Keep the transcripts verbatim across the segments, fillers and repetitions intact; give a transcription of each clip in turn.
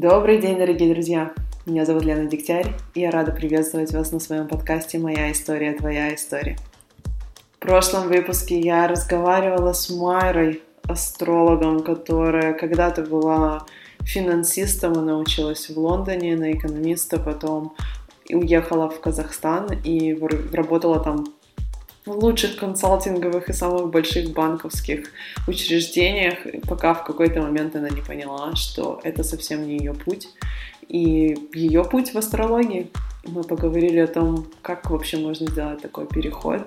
Добрый день, дорогие друзья! Меня зовут Лена Дегтярь, и я рада приветствовать вас на своем подкасте «Моя история, твоя история». В прошлом выпуске я разговаривала с Майрой, астрологом, которая когда-то была финансистом, она училась в Лондоне на экономиста, потом уехала в Казахстан и работала там в лучших консалтинговых и самых больших банковских учреждениях, пока в какой-то момент она не поняла, что это совсем не ее путь. И ее путь в астрологии. Мы поговорили о том, как вообще можно сделать такой переход,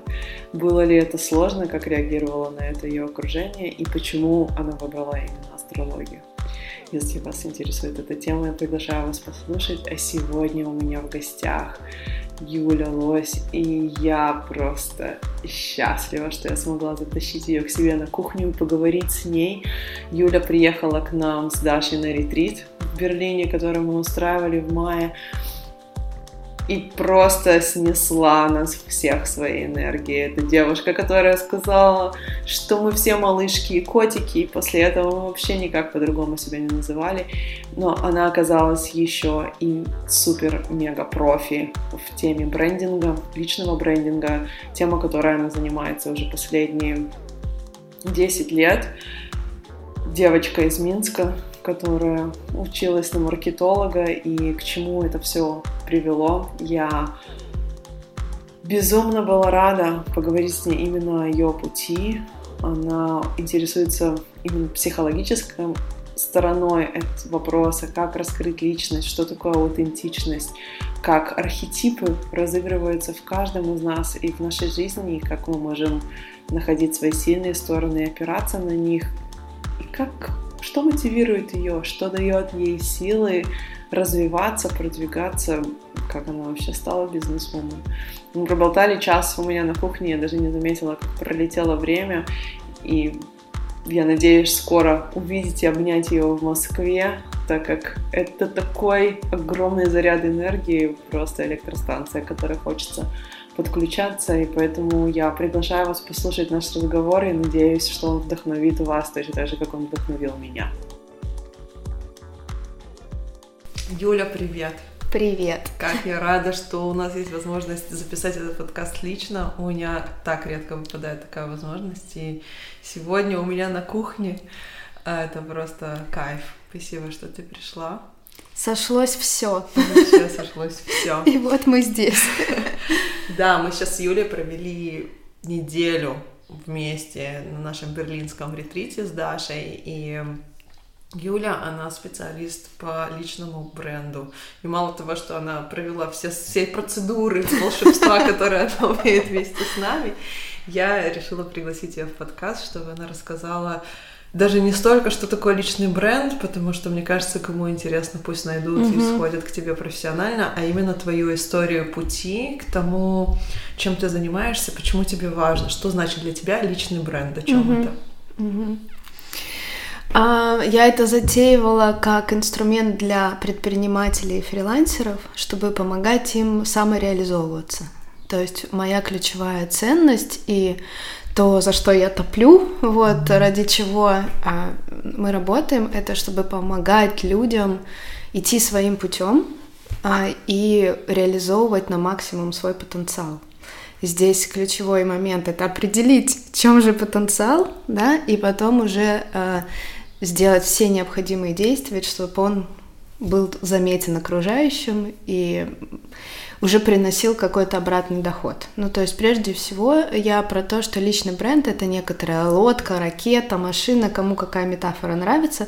было ли это сложно, как реагировало на это ее окружение и почему она выбрала именно астрологию. Если вас интересует эта тема, я приглашаю вас послушать. А сегодня у меня в гостях Юля Лось, и я просто счастлива, что я смогла затащить ее к себе на кухню и поговорить с ней. Юля приехала к нам с Дашей на ретрит в Берлине, который мы устраивали в мае, и просто снесла нас всех своей энергией. Это девушка, которая сказала, что мы все малышки и котики, и после этого мы вообще никак по-другому себя не называли. Но она оказалась еще и супер-мега-профи в теме брендинга, личного брендинга, тема, которой она занимается уже последние десять лет. Девочка из Минска, которая училась на маркетолога, и к чему это все привело. Я безумно была рада поговорить с ней именно о ее пути. Она интересуется именно психологической стороной от вопроса, как раскрыть личность, что такое аутентичность, как архетипы разыгрываются в каждом из нас и в нашей жизни, и как мы можем находить свои сильные стороны и опираться на них, и как что мотивирует ее, что дает ей силы развиваться, продвигаться, как она вообще стала бизнесвумен. Мы проболтали час у меня на кухне, я даже не заметила, как пролетело время, и я надеюсь скоро увидеть и обнять ее в Москве, так как это такой огромный заряд энергии, просто электростанция, к которой хочется подключаться, и поэтому я приглашаю вас послушать наш разговор и надеюсь, что он вдохновит вас точно так же, как он вдохновил меня. Юля, привет! Привет! Как я рада, что у нас есть возможность записать этот подкаст лично. У меня так редко выпадает такая возможность, и сегодня у меня на кухне это просто кайф. Спасибо, что ты пришла. Сошлось все. Вообще сошлось все. И вот мы здесь. Да, мы сейчас с Юлей провели неделю вместе на нашем берлинском ретрите с Дашей. И Юля, она специалист по личному бренду. И мало того, что она провела все, все процедуры волшебства, которые она умеет вместе с нами, я решила пригласить ее в подкаст, чтобы она рассказала даже не столько, что такое личный бренд, потому что, мне кажется, кому интересно, пусть найдут mm-hmm. и сходят к тебе профессионально, а именно твою историю пути к тому, чем ты занимаешься, почему тебе важно, что значит для тебя личный бренд, о чем mm-hmm. это? Mm-hmm. А, я это затеивала как инструмент для предпринимателей и фрилансеров, чтобы помогать им самореализовываться. То есть моя ключевая ценность и то, за что я топлю, вот, ради чего а, мы работаем, это чтобы помогать людям идти своим путем а, и реализовывать на максимум свой потенциал. Здесь ключевой момент — это определить, в чем же потенциал, да, и потом уже а, сделать все необходимые действия, чтобы он был заметен окружающим и уже приносил какой-то обратный доход. Ну, то есть, прежде всего, я про то, что личный бренд — это некоторая лодка, ракета, машина, кому какая метафора нравится,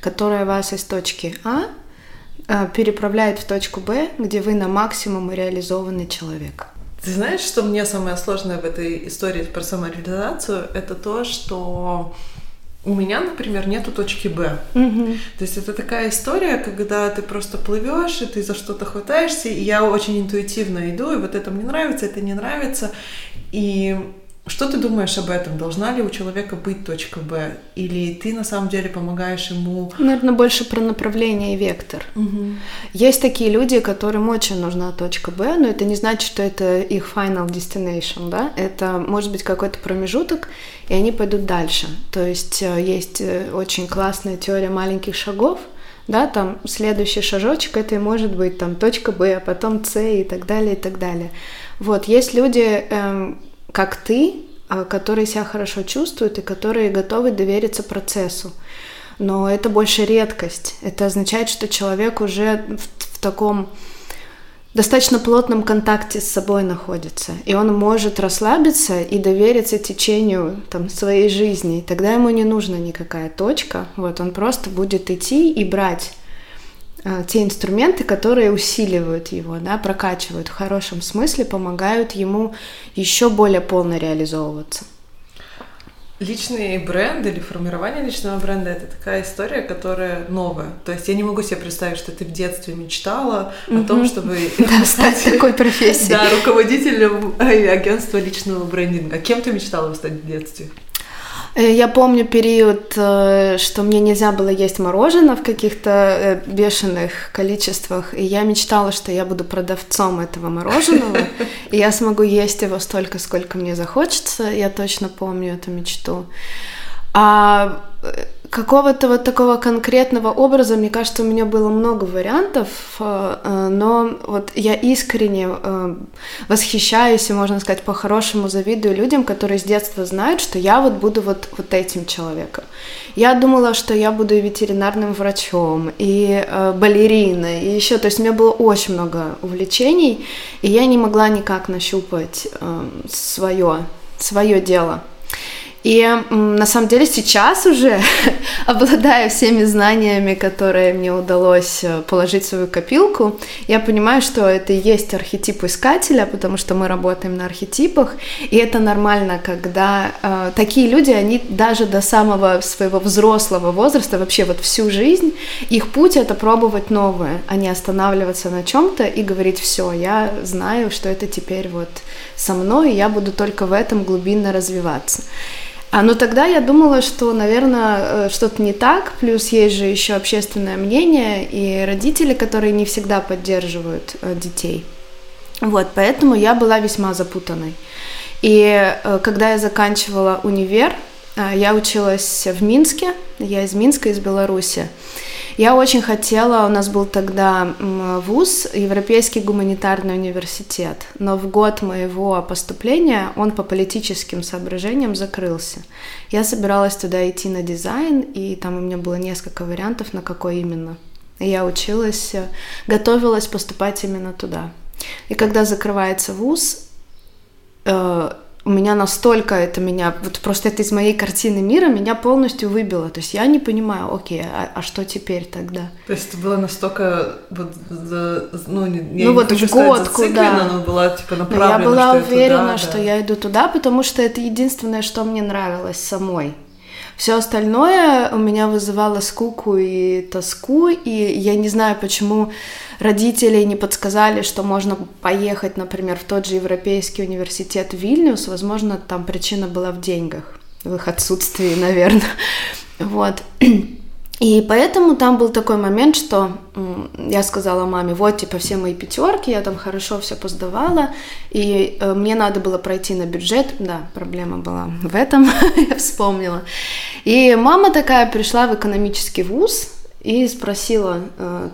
которая вас из точки А переправляет в точку Б, где вы на максимум реализованный человек. Ты знаешь, что мне самое сложное в этой истории про самореализацию — это то, что у меня, например, нету точки Б. Mm-hmm. То есть это такая история, когда ты просто плывешь, и ты за что-то хватаешься, и я очень интуитивно иду, и вот это мне нравится, это не нравится. И что ты думаешь об этом? Должна ли у человека быть точка Б? Или ты на самом деле помогаешь ему? Наверное, больше про направление и вектор. Mm-hmm. Есть такие люди, которым очень нужна точка Б, но это не значит, что это их final destination, да? Это может быть какой-то промежуток, и они пойдут дальше. То есть есть очень классная теория маленьких шагов, да, там следующий шажочек, это и может быть там точка Б, а потом С и так далее, и так далее. Вот, есть люди, эм, как ты, которые себя хорошо чувствуют и которые готовы довериться процессу. Но это больше редкость. Это означает, что человек уже в, в таком достаточно плотном контакте с собой находится, и он может расслабиться и довериться течению там, своей жизни, и тогда ему не нужна никакая точка, вот, он просто будет идти и брать а, те инструменты, которые усиливают его, да, прокачивают в хорошем смысле, помогают ему еще более полно реализовываться. Личные бренды или формирование личного бренда — это такая история, которая новая. То есть я не могу себе представить, что ты в детстве мечтала mm-hmm. о том, чтобы да, стать такой профессией. Да, руководителем агентства личного брендинга. Кем ты мечтала стать в детстве? Я помню период, что мне нельзя было есть мороженое в каких-то бешеных количествах, и я мечтала, что я буду продавцом этого мороженого, и я смогу есть его столько, сколько мне захочется, я точно помню эту мечту. А какого-то вот такого конкретного образа, мне кажется, у меня было много вариантов, но вот я искренне восхищаюсь и, можно сказать, по-хорошему завидую людям, которые с детства знают, что я вот буду вот, вот этим человеком. Я думала, что я буду и ветеринарным врачом, и балериной, и еще, то есть у меня было очень много увлечений, и я не могла никак нащупать свое, свое дело. И на самом деле сейчас уже, обладая всеми знаниями, которые мне удалось положить в свою копилку, я понимаю, что это и есть архетип искателя, потому что мы работаем на архетипах, и это нормально, когда э, такие люди, они даже до самого своего взрослого возраста, вообще вот всю жизнь, их путь — это пробовать новое, а не останавливаться на чем-то и говорить: все, я знаю, что это теперь вот со мной, и я буду только в этом глубинно развиваться. А, но тогда я думала, что, наверное, что-то не так, плюс есть же еще общественное мнение и родители, которые не всегда поддерживают детей. Вот, поэтому я была весьма запутанной. И когда я заканчивала универ, я училась в Минске, я из Минска, из Беларуси. Я очень хотела, у нас был тогда вуз, Европейский гуманитарный университет, но в год моего поступления он по политическим соображениям закрылся. Я собиралась туда идти на дизайн, и там у меня было несколько вариантов, на какой именно. Я училась, готовилась поступать именно туда. И когда закрывается вуз, э- у меня настолько это меня, вот просто это из моей картины мира меня полностью выбило. То есть я не понимаю, окей, а, а что теперь тогда? То есть это было настолько, вот, за, ну, я ну, не вот хочу сказать зациклена, но была типа направлена, что я была что уверена, туда, что да. я иду туда, потому что это единственное, что мне нравилось самой. Все остальное у меня вызывало скуку и тоску, и я не знаю, почему родители не подсказали, что можно поехать, например, в тот же Европейский университет Вильнюс, возможно, там причина была в деньгах, в их отсутствии, наверное, вот. И поэтому там был такой момент, что я сказала маме: вот, типа, все мои пятерки, я там хорошо все поздавала, и мне надо было пройти на бюджет, да, проблема была в этом, я вспомнила. И мама такая пришла в экономический вуз и спросила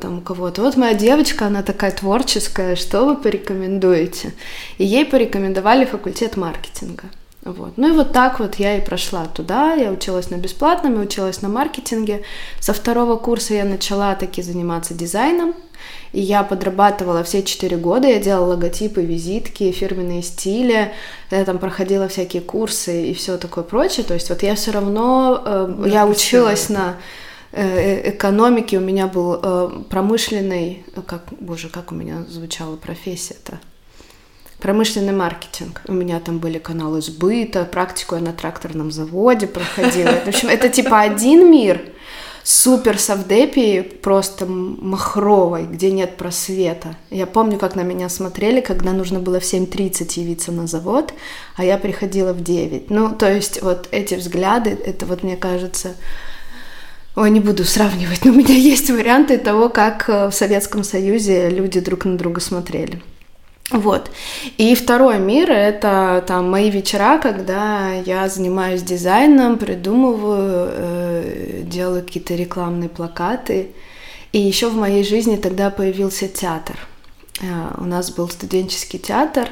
там у кого-то: вот моя девочка, она такая творческая, что вы порекомендуете? И ей порекомендовали факультет маркетинга. Вот. Ну и вот так вот я и прошла туда, я училась на бесплатном, я училась на маркетинге, со второго курса я начала таки заниматься дизайном, и я подрабатывала все четыре года, я делала логотипы, визитки, фирменные стили, я там проходила всякие курсы и все такое прочее, то есть вот я все равно, э, да, я училась это. на э, экономике, у меня был э, промышленный, как, боже, как у меня звучала профессия-то? Промышленный маркетинг. У меня там были каналы сбыта, практику я на тракторном заводе проходила. В общем, это типа один мир супер совдепи, просто махровой, где нет просвета. Я помню, как на меня смотрели, когда нужно было в семь тридцать явиться на завод, а я приходила в девять. Ну, то есть вот эти взгляды, это вот, мне кажется... Ой, не буду сравнивать, но у меня есть варианты того, как в Советском Союзе люди друг на друга смотрели. Вот. И второй мир — это там мои вечера, когда я занимаюсь дизайном, придумываю, э, делаю какие-то рекламные плакаты. И еще в моей жизни тогда появился театр. У нас был студенческий театр,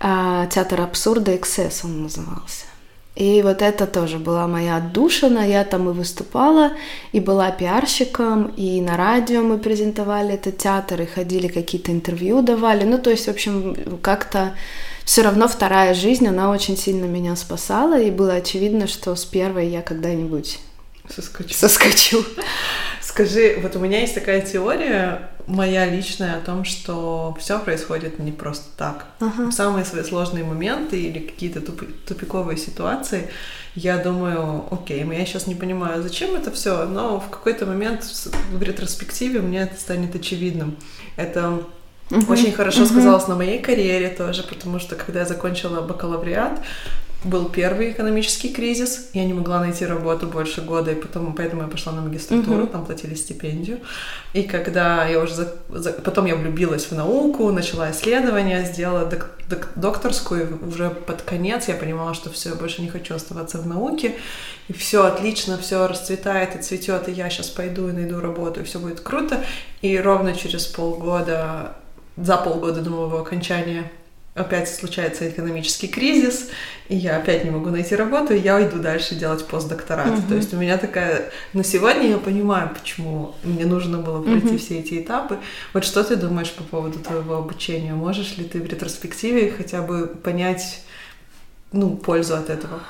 театр абсурда «Эксцесс» он назывался. И вот это тоже была моя отдушина, я там и выступала, и была пиарщиком, и на радио мы презентовали этот театр, и ходили какие-то интервью давали. Ну, то есть, в общем, как-то все равно вторая жизнь, она очень сильно меня спасала, и было очевидно, что с первой я когда-нибудь соскочу. соскочу. Скажи, вот у меня есть такая теория моя личная о том, что все происходит не просто так. Ага. Самые свои сложные моменты или какие-то тупиковые ситуации, я думаю, окей, я сейчас не понимаю, зачем это все, но в какой-то момент в ретроспективе мне это станет очевидным. Это угу. очень хорошо угу. сказалось на моей карьере тоже, потому что когда я закончила бакалавриат, был первый экономический кризис, я не могла найти работу больше года, и потом, поэтому я пошла на магистратуру, uh-huh. там платили стипендию. И когда я уже... За, за, потом я влюбилась в науку, начала исследования, сделала док, док, докторскую, и уже под конец я понимала, что все, я больше не хочу оставаться в науке, и все отлично, все расцветает и цветет, и я сейчас пойду и найду работу, и все будет круто. И ровно через полгода, за полгода до моего окончания, опять случается экономический кризис, и я опять не могу найти работу, и я иду дальше делать постдокторат. Uh-huh. То есть у меня такая... Но сегодня я понимаю, почему мне нужно было пройти uh-huh. все эти этапы. Вот что ты думаешь по поводу твоего обучения? Можешь ли ты в ретроспективе хотя бы понять, ну, пользу от этого?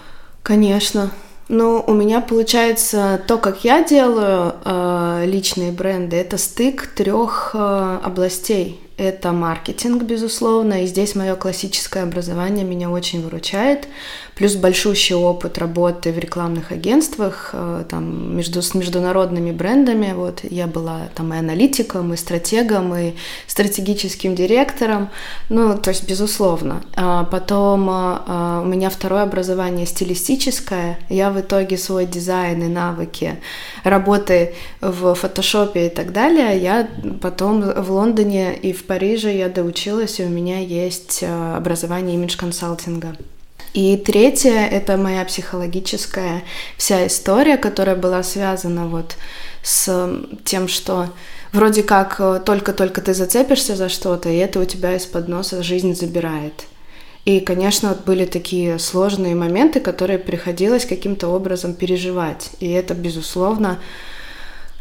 Конечно. Ну, у меня получается то, как я делаю э, личные бренды, это стык трех э, областей. Это маркетинг, безусловно, и здесь мое классическое образование меня очень выручает, плюс большущий опыт работы в рекламных агентствах, там, между, с международными брендами, вот, я была там и аналитиком, и стратегом, и стратегическим директором, ну, то есть, безусловно. А потом а, у меня второе образование стилистическое, я в итоге свой дизайн и навыки работы в фотошопе и так далее, я потом в Лондоне и в В Париже я доучилась, и у меня есть образование имидж-консалтинга. И третье — это моя психологическая вся история, которая была связана вот с тем, что вроде как только-только ты зацепишься за что-то, и это у тебя из-под носа жизнь забирает. И, конечно, были такие сложные моменты, которые приходилось каким-то образом переживать. И это, безусловно,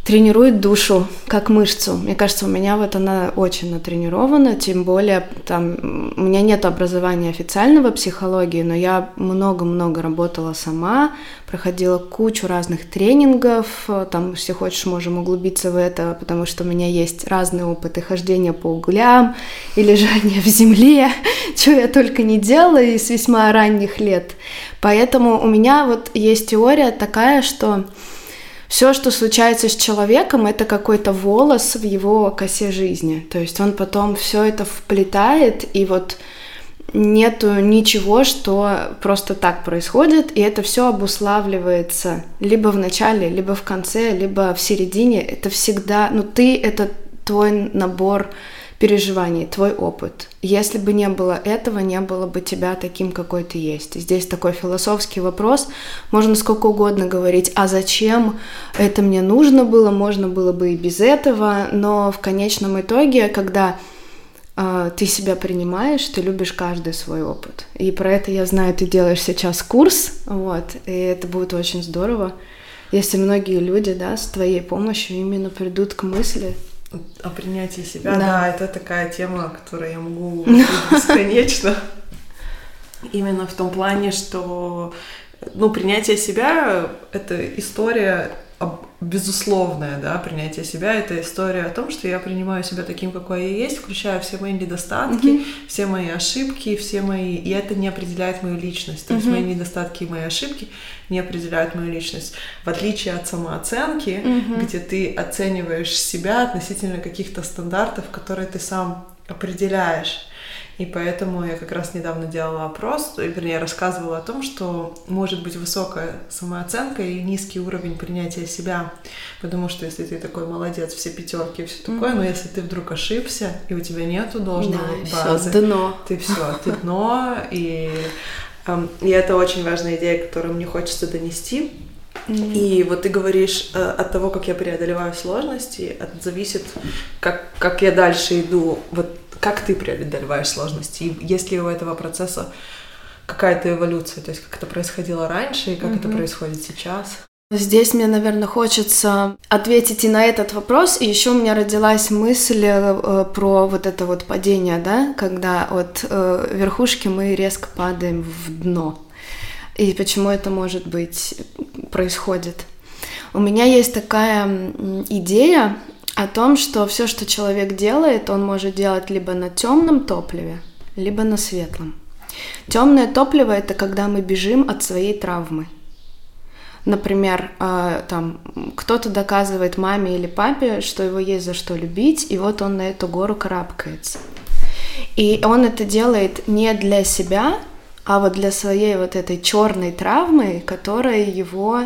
тренирует душу, как мышцу. Мне кажется, у меня вот она очень натренирована, тем более там, у меня нет образования официального психологии, но я много-много работала сама, проходила кучу разных тренингов, там, если хочешь, можем углубиться в это, потому что у меня есть разные опыты хождения по углям и лежания в земле, чего я только не делала и с весьма ранних лет. Поэтому у меня вот есть теория такая, что все, что случается с человеком, это какой-то волос в его косе жизни. То есть он потом все это вплетает, и вот нету ничего, что просто так происходит, и это все обуславливается либо в начале, либо в конце, либо в середине. Это всегда... Ну, ты — это твой набор переживаний, твой опыт. Если бы не было этого, не было бы тебя таким, какой ты есть. Здесь такой философский вопрос. Можно сколько угодно говорить, а зачем это мне нужно было, можно было бы и без этого, но в конечном итоге, когда э, ты себя принимаешь, ты любишь каждый свой опыт. И про это, я знаю, ты делаешь сейчас курс, вот, и это будет очень здорово, если многие люди, да, с твоей помощью именно придут к мысли о принятии себя, да. да, это такая тема, о которой я могу бесконечно. Именно в том плане, что, ну, принятие себя — это история безусловная, да, принятие себя — это история о том, что я принимаю себя таким, какой я есть, включая все мои недостатки, mm-hmm. все мои ошибки, все мои... И это не определяет мою личность. То mm-hmm. есть мои недостатки и мои ошибки не определяют мою личность. В отличие от самооценки, mm-hmm. где ты оцениваешь себя относительно каких-то стандартов, которые ты сам определяешь. И поэтому я как раз недавно делала опрос, вернее, рассказывала о том, что может быть высокая самооценка и низкий уровень принятия себя. Потому что если ты такой молодец, все пятерки и все такое, mm-hmm. но если ты вдруг ошибся, и у тебя нету должной да, базы, всё, дно. ты все, ты дно. И, и это очень важная идея, которую мне хочется донести. Mm-hmm. И вот ты говоришь, от того, как я преодолеваю сложности, от, зависит, как, как я дальше иду. Вот как ты преодолеваешь сложности? И есть ли у этого процесса какая-то эволюция? То есть как это происходило раньше и как mm-hmm. это происходит сейчас? Здесь мне, наверное, хочется ответить и на этот вопрос. И еще у меня родилась мысль э, про вот это вот падение, да, когда от э, верхушки мы резко падаем в дно. И почему это, может быть, происходит. У меня есть такая идея о том, что все, что человек делает, он может делать либо на темном топливе, либо на светлом. Темное топливо — это когда мы бежим от своей травмы. Например, там кто-то доказывает маме или папе, что его есть за что любить, и вот он на эту гору карабкается. И он это делает не для себя, а вот для своей вот этой черной травмы, которая его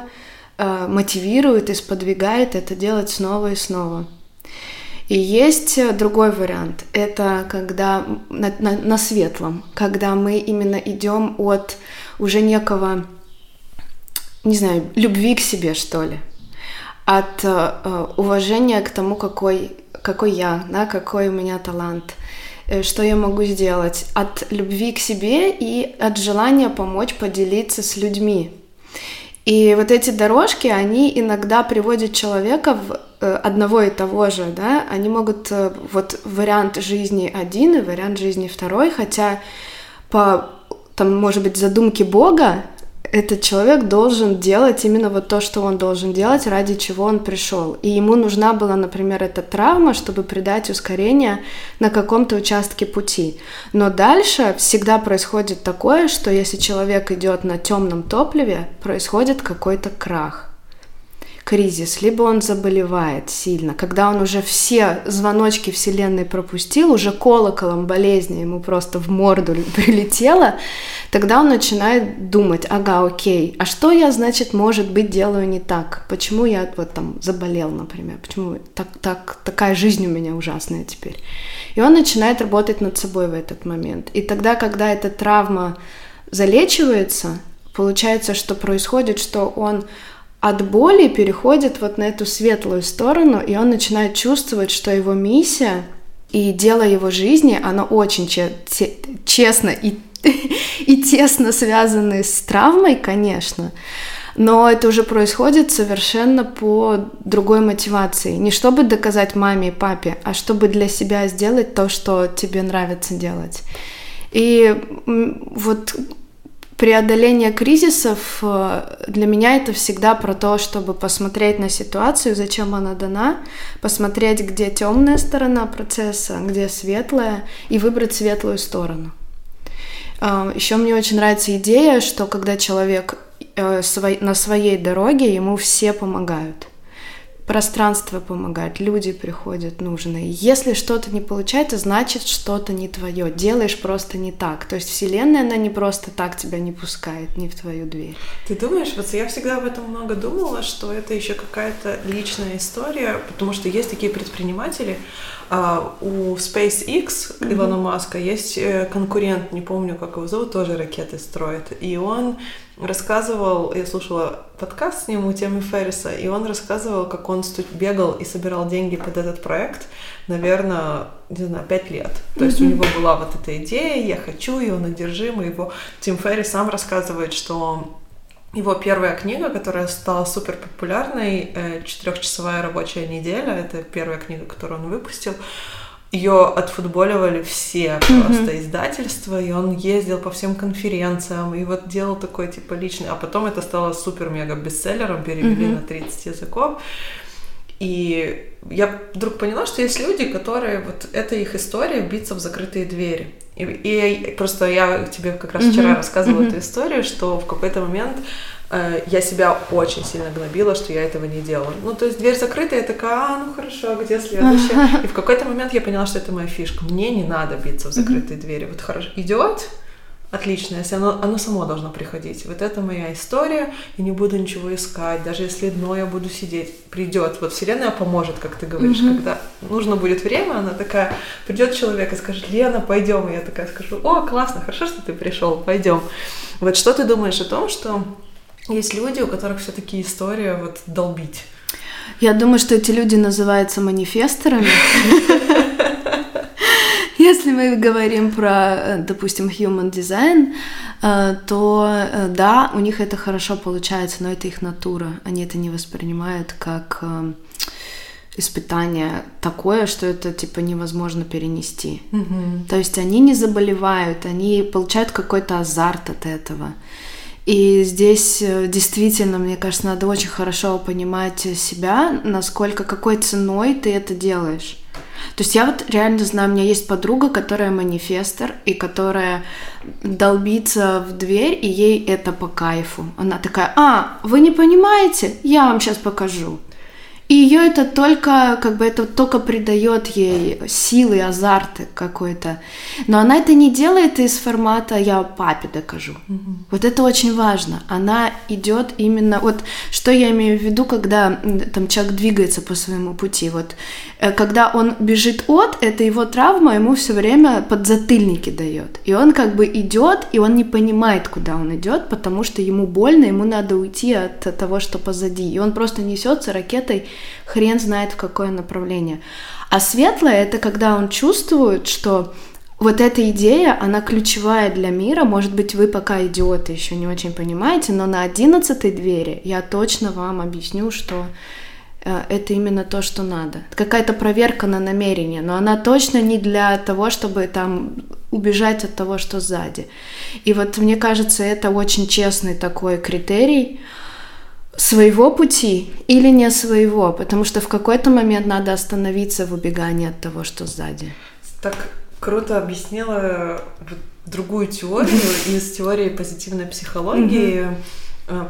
э, мотивирует и сподвигает это делать снова и снова. И есть другой вариант. Это когда на, на, на светлом, когда мы именно идем от уже некого, не знаю, любви к себе, что ли, от э, уважения к тому, какой, какой я, да, какой у меня талант, что я могу сделать, от любви к себе и от желания помочь, поделиться с людьми. И вот эти дорожки, они иногда приводят человека в одного и того же, да, они могут, вот вариант жизни один и вариант жизни второй, хотя по, там, может быть, задумке Бога этот человек должен делать именно вот то, что он должен делать, ради чего он пришел. И ему нужна была, например, эта травма, чтобы придать ускорение на каком-то участке пути. Но дальше всегда происходит такое, что если человек идет на темном топливе, происходит какой-то крах, кризис, либо он заболевает сильно, когда он уже все звоночки вселенной пропустил, уже колоколом болезни ему просто в морду прилетело, тогда он начинает думать: ага, окей, а что я, значит, может быть, делаю не так? Почему я вот там заболел, например? Почему так, так, такая жизнь у меня ужасная теперь? И он начинает работать над собой в этот момент. И тогда, когда эта травма залечивается, получается, что происходит, что он от боли переходит вот на эту светлую сторону, и он начинает чувствовать, что его миссия и дело его жизни, оно очень че- те- честно и, и тесно связаны с травмой, конечно, но это уже происходит совершенно по другой мотивации. Не чтобы доказать маме и папе, а чтобы для себя сделать то, что тебе нравится делать. И вот преодоление кризисов для меня — это всегда про то, чтобы посмотреть на ситуацию, зачем она дана, посмотреть, где темная сторона процесса, где светлая, и выбрать светлую сторону. Еще мне очень нравится идея, что когда человек на своей дороге, ему все помогают. Пространство помогает, люди приходят нужные. Если что-то не получается, значит, что-то не твое. Делаешь просто не так. То есть вселенная, она не просто так тебя не пускает, не в твою дверь. Ты думаешь, вот я всегда об этом много думала, что это еще какая-то личная история, потому что есть такие предприниматели. Uh, у SpaceX mm-hmm. Илона Маска есть конкурент, не помню, как его зовут, тоже ракеты строит. И он рассказывал, я слушала подкаст с ним у Тима Ферриса, и он рассказывал, как он бегал и собирал деньги под этот проект, наверное, не знаю, пять лет. То mm-hmm. есть у него была вот эта идея, я хочу, и он одержим, и его... Тим Феррис сам рассказывает, что его первая книга, которая стала супер популярной, «Четырехчасовая рабочая неделя», это первая книга, которую он выпустил, ее отфутболивали все просто mm-hmm. издательства, и он ездил по всем конференциям, и вот делал такой типа личный, а потом это стало супер-мега-бестселлером, перевели mm-hmm. на тридцать языков. И я вдруг поняла, что есть люди, которые вот это их история — биться в закрытые двери. И, и просто я тебе как раз вчера mm-hmm. рассказывала mm-hmm. эту историю, что в какой-то момент э, я себя очень сильно гнобила, что я этого не делала. Ну, то есть дверь закрыта, я такая: а, ну хорошо, а где следующая? И в какой-то момент я поняла, что это моя фишка. Мне не надо биться в закрытые mm-hmm. двери. Вот хорошо, идет, отлично, если оно, оно само должно приходить. Вот это моя история, я не буду ничего искать, даже если дно, я буду сидеть. Придет, вот вселенная поможет, как ты говоришь, mm-hmm. когда нужно будет время, она такая, придет человек и скажет: Лена, пойдем. И я такая скажу: о, классно, хорошо, что ты пришел, пойдем. Вот что ты думаешь о том, что есть люди, у которых все-таки история вот долбить. Я думаю, что эти люди называются манифесторами. Если мы говорим про, допустим, human design, то да, у них это хорошо получается, но это их натура. Они это не воспринимают как испытание такое, что это типа невозможно перенести. Mm-hmm. То есть они не заболевают, они получают какой-то азарт от этого. И здесь действительно, мне кажется, надо очень хорошо понимать себя, насколько, какой ценой ты это делаешь. То есть я вот реально знаю, у меня есть подруга, которая манифестор, и которая долбится в дверь, и ей это по кайфу. Она такая: а, вы не понимаете? Я вам сейчас покажу. И ее это только, как бы это только придает ей силы, азарты какой-то. Но она это не делает из формата «я папе докажу». Mm-hmm. Вот это очень важно. Она идет именно... Вот что я имею в виду, когда там человек двигается по своему пути. Вот когда он бежит от, это его травма ему все время подзатыльники дает. И он как бы идет, и он не понимает, куда он идет, потому что ему больно, ему надо уйти от того, что позади. И он просто несется ракетой, хрен знает в какое направление. А светлое — это когда он чувствует, что вот эта идея, она ключевая для мира. Может быть, вы пока идиоты еще не очень понимаете, но на одиннадцатой двери я точно вам объясню, что это именно то, что надо. Какая-то проверка на намерение, но она точно не для того, чтобы там убежать от того, что сзади. И вот мне кажется, это очень честный такой критерий своего пути или не своего, потому что в какой-то момент надо остановиться в убегании от того, что сзади. Так круто объяснила другую теорию из теории позитивной психологии.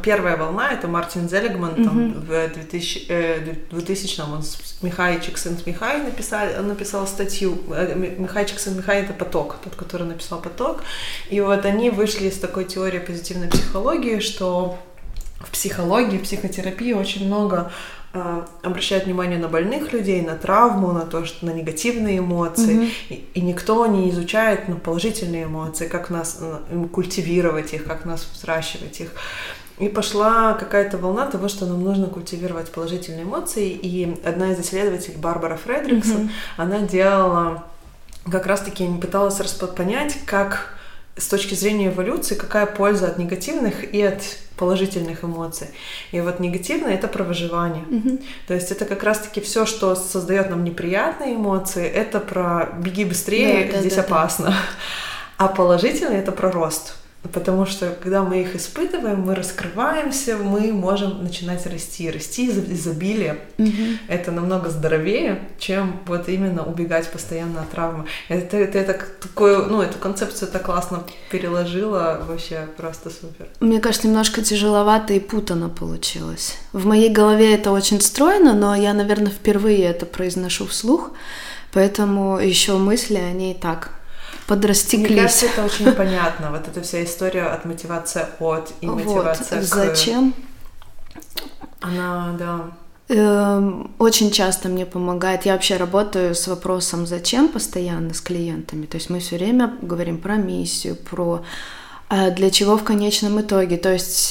Первая волна — это Мартин Зелигман, mm-hmm. там, в двухтысячном он с Михай Чиксентмихайи написал, написал статью. Михай Чиксентмихайи — это поток, тот, который написал поток. И вот они вышли из такой теории позитивной психологии, что в психологии, в психотерапии очень много обращают внимание на больных людей, на травму, на то, что на негативные эмоции, mm-hmm. и, и никто не изучает ну, положительные эмоции, как нас культивировать их, как нас взращивать их. И пошла какая-то волна того, что нам нужно культивировать положительные эмоции. И одна из исследователей, Барбара Фредриксон, mm-hmm. она делала, как раз-таки пыталась понять, как с точки зрения эволюции, какая польза от негативных и от положительных эмоций. И вот негативное — это про выживание. Mm-hmm. То есть это как раз-таки все, что создает нам неприятные эмоции, это про «беги быстрее, да, здесь да, опасно». Да. А положительное — это про рост. Потому что когда мы их испытываем, мы раскрываемся, мы можем начинать расти. Расти из изобилия. Mm-hmm. Это намного здоровее, чем вот именно убегать постоянно от травмы. Это, это, это такое, ну, эту концепцию так классно переложила, вообще просто супер. Мне кажется, немножко тяжеловато и путано получилось. В моей голове это очень стройно, но я, наверное, впервые это произношу вслух, поэтому еще мысли, они и так... подрастеклись. Мне кажется, это очень понятно. Вот эта вся история от мотивации от и мотивация вот. К... Зачем? Она, да. Очень часто мне помогает. Я вообще работаю с вопросом «зачем» постоянно с клиентами. То есть мы все время говорим про миссию, про для чего в конечном итоге. То есть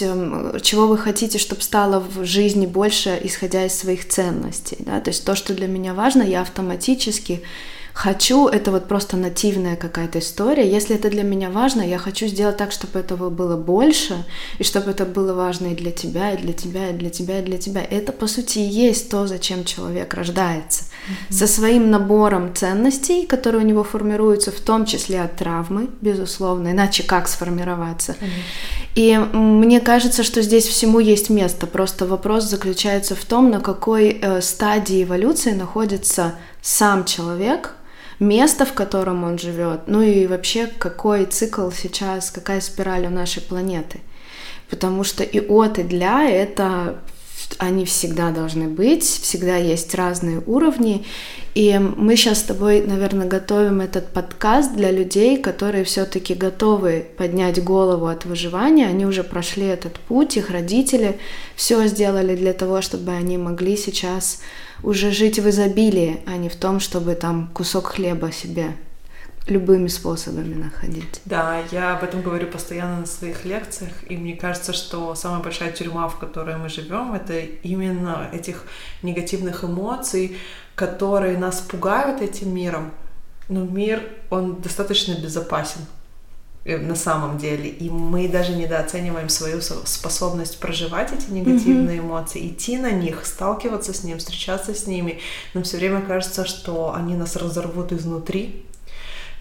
чего вы хотите, чтобы стало в жизни больше, исходя из своих ценностей. Да? То есть то, что для меня важно, я автоматически... Хочу, это вот просто нативная какая-то история. Если это для меня важно, я хочу сделать так, чтобы этого было больше, и чтобы это было важно и для тебя, и для тебя, и для тебя, и для тебя. Это, по сути, и есть то, зачем человек рождается. Mm-hmm. Со своим набором ценностей, которые у него формируются, в том числе от травмы, безусловно, иначе как сформироваться. Mm-hmm. И мне кажется, что здесь всему есть место. Просто вопрос заключается в том, на какой стадии эволюции находится сам человек, место, в котором он живет, ну и вообще какой цикл сейчас, какая спираль у нашей планеты. Потому что и от, и для — это они всегда должны быть, всегда есть разные уровни. И мы сейчас с тобой, наверное, готовим этот подкаст для людей, которые все-таки готовы поднять голову от выживания. Они уже прошли этот путь, их родители все сделали для того, чтобы они могли сейчас уже жить в изобилии, а не в том, чтобы там кусок хлеба себе любыми способами находить. Да, я об этом говорю постоянно на своих лекциях, и мне кажется, что самая большая тюрьма, в которой мы живем, это именно этих негативных эмоций, которые нас пугают этим миром. Но мир, он достаточно безопасен на самом деле, и мы даже недооцениваем свою способность проживать эти негативные mm-hmm. эмоции, идти на них, сталкиваться с ним, встречаться с ними. Нам все время кажется, что они нас разорвут изнутри,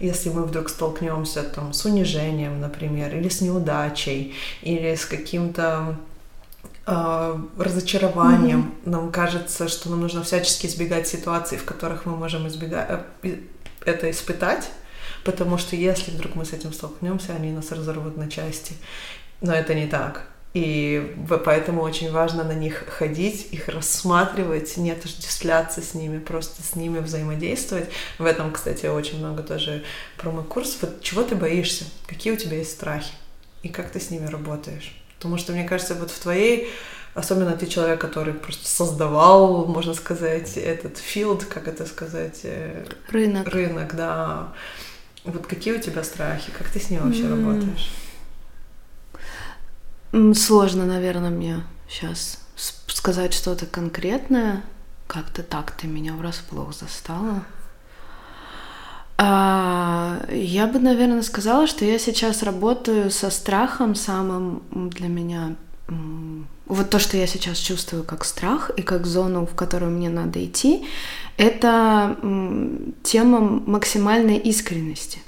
если мы вдруг столкнемся там с унижением, например, или с неудачей, или с каким-то э, разочарованием. Mm-hmm. Нам кажется, что нам нужно всячески избегать ситуаций, в которых мы можем избегать, э, это испытать, потому что если вдруг мы с этим столкнемся, они нас разорвут на части. Но это не так. И поэтому очень важно на них ходить, их рассматривать, не отождествляться с ними, просто с ними взаимодействовать. В этом, кстати, очень много тоже про мой курс. Вот чего ты боишься? Какие у тебя есть страхи? И как ты с ними работаешь? Потому что, мне кажется, вот в твоей... Особенно ты человек, который просто создавал, можно сказать, этот филд, как это сказать? Рынок. Рынок, да. Вот какие у тебя страхи? Как ты с ним вообще mm. работаешь? Сложно, наверное, мне сейчас сказать что-то конкретное. Как-то так ты меня врасплох застала. А, я бы, наверное, сказала, что я сейчас работаю со страхом самым для меня... Вот то, что я сейчас чувствую как страх и как зону, в которую мне надо идти, это тема максимальной искренности.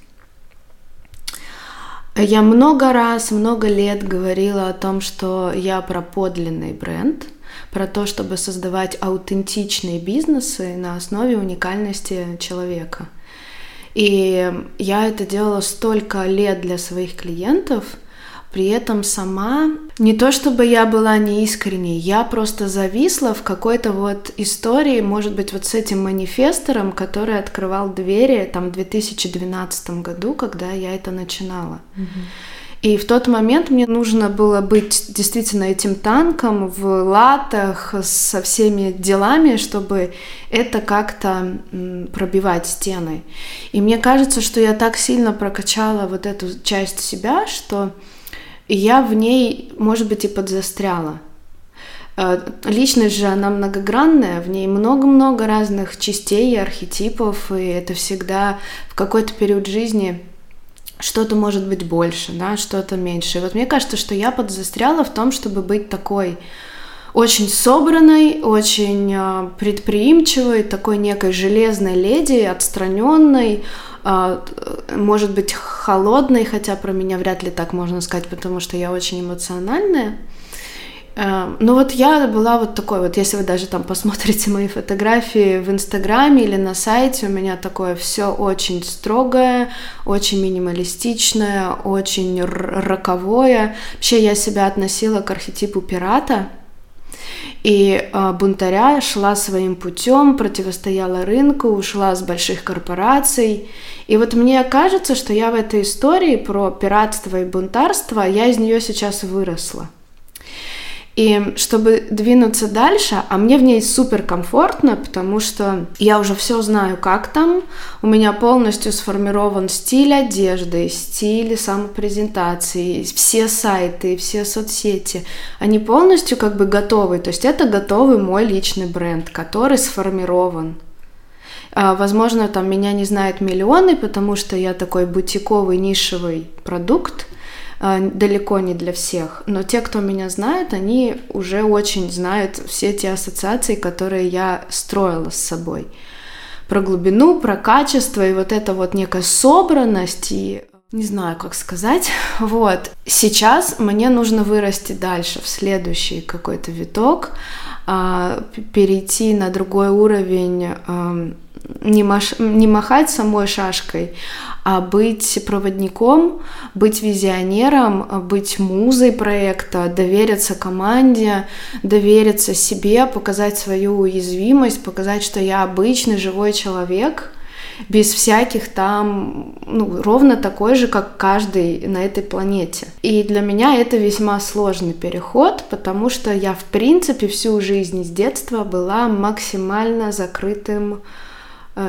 Я много раз, много лет говорила о том, что я про подлинный бренд, про то, чтобы создавать аутентичные бизнесы на основе уникальности человека. И я это делала столько лет для своих клиентов, при этом сама... Не то чтобы я была неискренней, я просто зависла в какой-то вот истории, может быть, вот с этим манифестором, который открывал двери там в две тысячи двенадцатом году, когда я это начинала. Mm-hmm. И в тот момент мне нужно было быть действительно этим танком в латах со всеми делами, чтобы это как-то пробивать стены. И мне кажется, что я так сильно прокачала вот эту часть себя, что... И я в ней, может быть, и подзастряла. Личность же, она многогранная, в ней много-много разных частей и архетипов, и это всегда в какой-то период жизни что-то может быть больше, да, что-то меньше. И вот мне кажется, что я подзастряла в том, чтобы быть такой очень собранной, очень предприимчивой, такой некой железной леди, отстраненной, может быть, холодной, хотя про меня вряд ли так можно сказать, потому что я очень эмоциональная. Но вот я была вот такой, вот если вы даже там посмотрите мои фотографии в Инстаграме или на сайте, у меня такое все очень строгое, очень минималистичное, очень роковое. Вообще я себя относила к архетипу пирата. И э, бунтаря, шла своим путем, противостояла рынку, ушла с больших корпораций. И вот мне кажется, что я в этой истории про пиратство и бунтарство, я из нее сейчас выросла. И чтобы двинуться дальше, а мне в ней суперкомфортно, потому что я уже все знаю, как там. У меня полностью сформирован стиль одежды, стиль самопрезентации, все сайты, все соцсети. Они полностью как бы готовы, то есть это готовый мой личный бренд, который сформирован. Возможно, там меня не знают миллионы, потому что я такой бутиковый, нишевый продукт, далеко не для всех. Но те, кто меня знает, они уже очень знают все те ассоциации, которые я строила с собой. Про глубину, про качество и вот эта вот некая собранность и... Не знаю, как сказать. Вот. Сейчас мне нужно вырасти дальше, в следующий какой-то виток, перейти на другой уровень, не, маш... не махать самой шашкой, а быть проводником, быть визионером, быть музой проекта, довериться команде, довериться себе, показать свою уязвимость, показать, что я обычный живой человек, без всяких там, ну, ровно такой же, как каждый на этой планете. И для меня это весьма сложный переход, потому что я, в принципе, всю жизнь с детства была максимально закрытым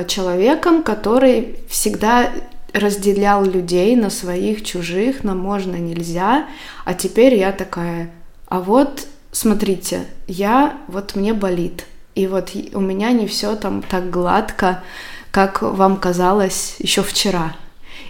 человеком, который всегда разделял людей на своих, чужих, на можно, нельзя. А теперь я такая, а вот, смотрите, я, вот мне болит. И вот у меня не все там так гладко, как вам казалось еще вчера.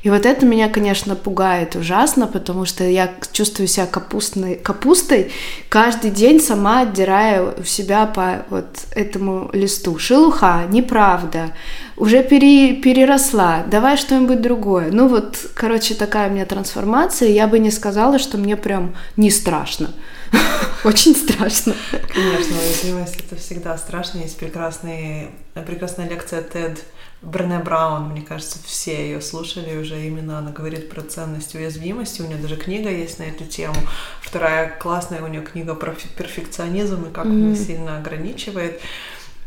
И вот это меня, конечно, пугает ужасно, потому что я чувствую себя капустной, капустой, каждый день сама отдирая у себя по вот этому листу. Шелуха, неправда, уже пере, переросла, давай что-нибудь другое. Ну вот, короче, такая у меня трансформация, я бы не сказала, что мне прям не страшно. Очень страшно. Конечно, уязвимость — это всегда страшно. Есть прекрасная лекция TED Брене Браун, мне кажется, все ее слушали уже, именно она говорит про ценность уязвимости, у нее даже книга есть на эту тему, вторая классная у нее книга про перфекционизм и как mm-hmm. он сильно ограничивает.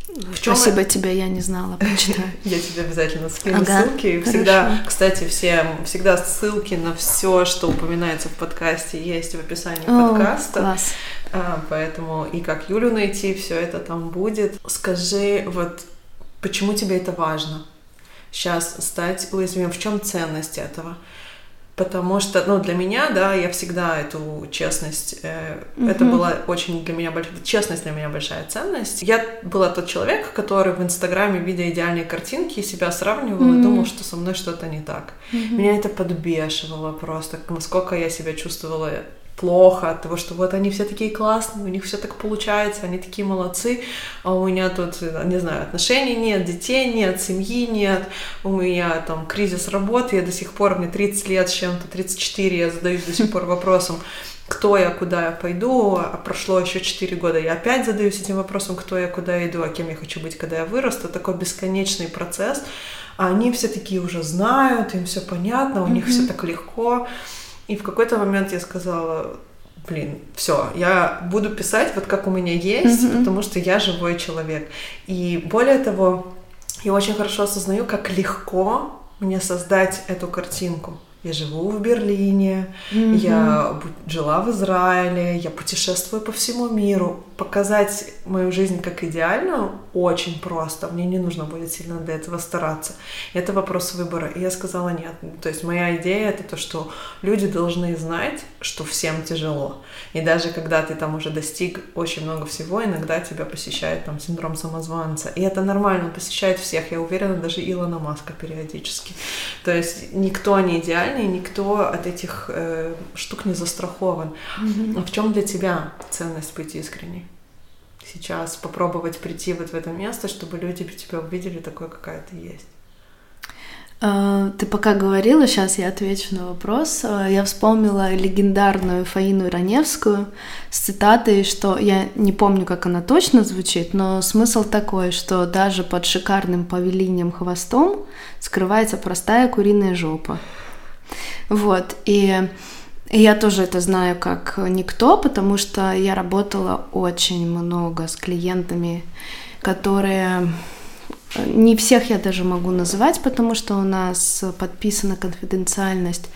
В чем Спасибо это... тебе, я не знала, почитаю. Я тебе обязательно скину ага, ссылки. Всегда, хорошо. Кстати, все, всегда ссылки на все, что упоминается в подкасте, есть в описании О, подкаста. Класс. А, поэтому и как Юлю найти, все это там будет. Скажи, вот почему тебе это важно? Сейчас стать уязвимым. В чем ценность этого? Потому что, ну, для меня, да, я всегда эту честность, э, mm-hmm. это была очень для меня большая, честность для меня большая ценность. Я была тот человек, который в Инстаграме, видя идеальные картинки, себя сравнивала mm-hmm. и думала, что со мной что-то не так. Mm-hmm. Меня это подбешивало просто, насколько я себя чувствовала плохо от того, что вот они все такие классные, у них все так получается, они такие молодцы, а у меня тут, не знаю, отношений нет, детей нет, семьи нет, у меня там кризис работы, я до сих пор, мне тридцать лет с чем-то, тридцать четыре, я задаюсь до сих пор вопросом, кто я, куда я пойду, а прошло еще четыре года, я опять задаюсь этим вопросом, кто я, куда я иду, а кем я хочу быть, когда я вырасту, такой бесконечный процесс, а они все такие уже знают, им все понятно, у них mm-hmm. все так легко. И в какой-то момент я сказала, блин, все, я буду писать вот как у меня есть, mm-hmm. потому что я живой человек. И более того, я очень хорошо осознаю, как легко мне создать эту картинку. Я живу в Берлине, mm-hmm. я жила в Израиле, я путешествую по всему миру. Показать мою жизнь как идеальную очень просто. Мне не нужно будет сильно для этого стараться. Это вопрос выбора. И я сказала нет. То есть моя идея — это то, что люди должны знать, что всем тяжело. И даже когда ты там уже достиг очень много всего, иногда тебя посещает там синдром самозванца. И это нормально, он посещает всех. Я уверена, даже Илона Маска периодически. То есть никто не идеален, и никто от этих э, штук не застрахован. Mm-hmm. А в чем для тебя ценность быть искренней? Сейчас попробовать прийти вот в это место, чтобы люди тебя увидели такой, какая ты есть. Ты пока говорила, сейчас я отвечу на вопрос. Я вспомнила легендарную Фаину Раневскую с цитатой, что я не помню, как она точно звучит, но смысл такой, что даже под шикарным павлиньим хвостом скрывается простая куриная жопа. Вот, и, и я тоже это знаю как никто, потому что я работала очень много с клиентами, которые... Не всех я даже могу называть, потому что у нас подписана конфиденциальность,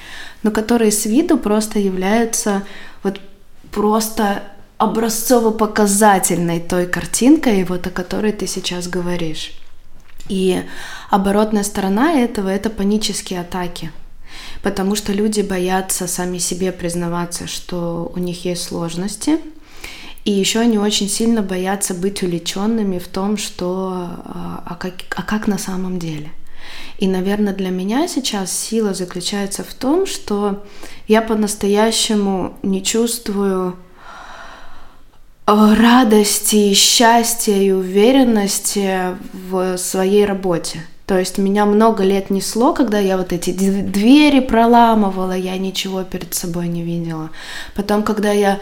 но которые с виду просто являются вот просто образцово-показательной той картинкой, вот о которой ты сейчас говоришь. И оборотная сторона этого — это панические атаки. Потому что люди боятся сами себе признаваться, что у них есть сложности. И еще они очень сильно боятся быть увлеченными в том, что а как, а как на самом деле. И, наверное, для меня сейчас сила заключается в том, что я по-настоящему не чувствую радости, счастья и уверенности в своей работе. То есть меня много лет несло, когда я вот эти двери проламывала, я ничего перед собой не видела. Потом, когда я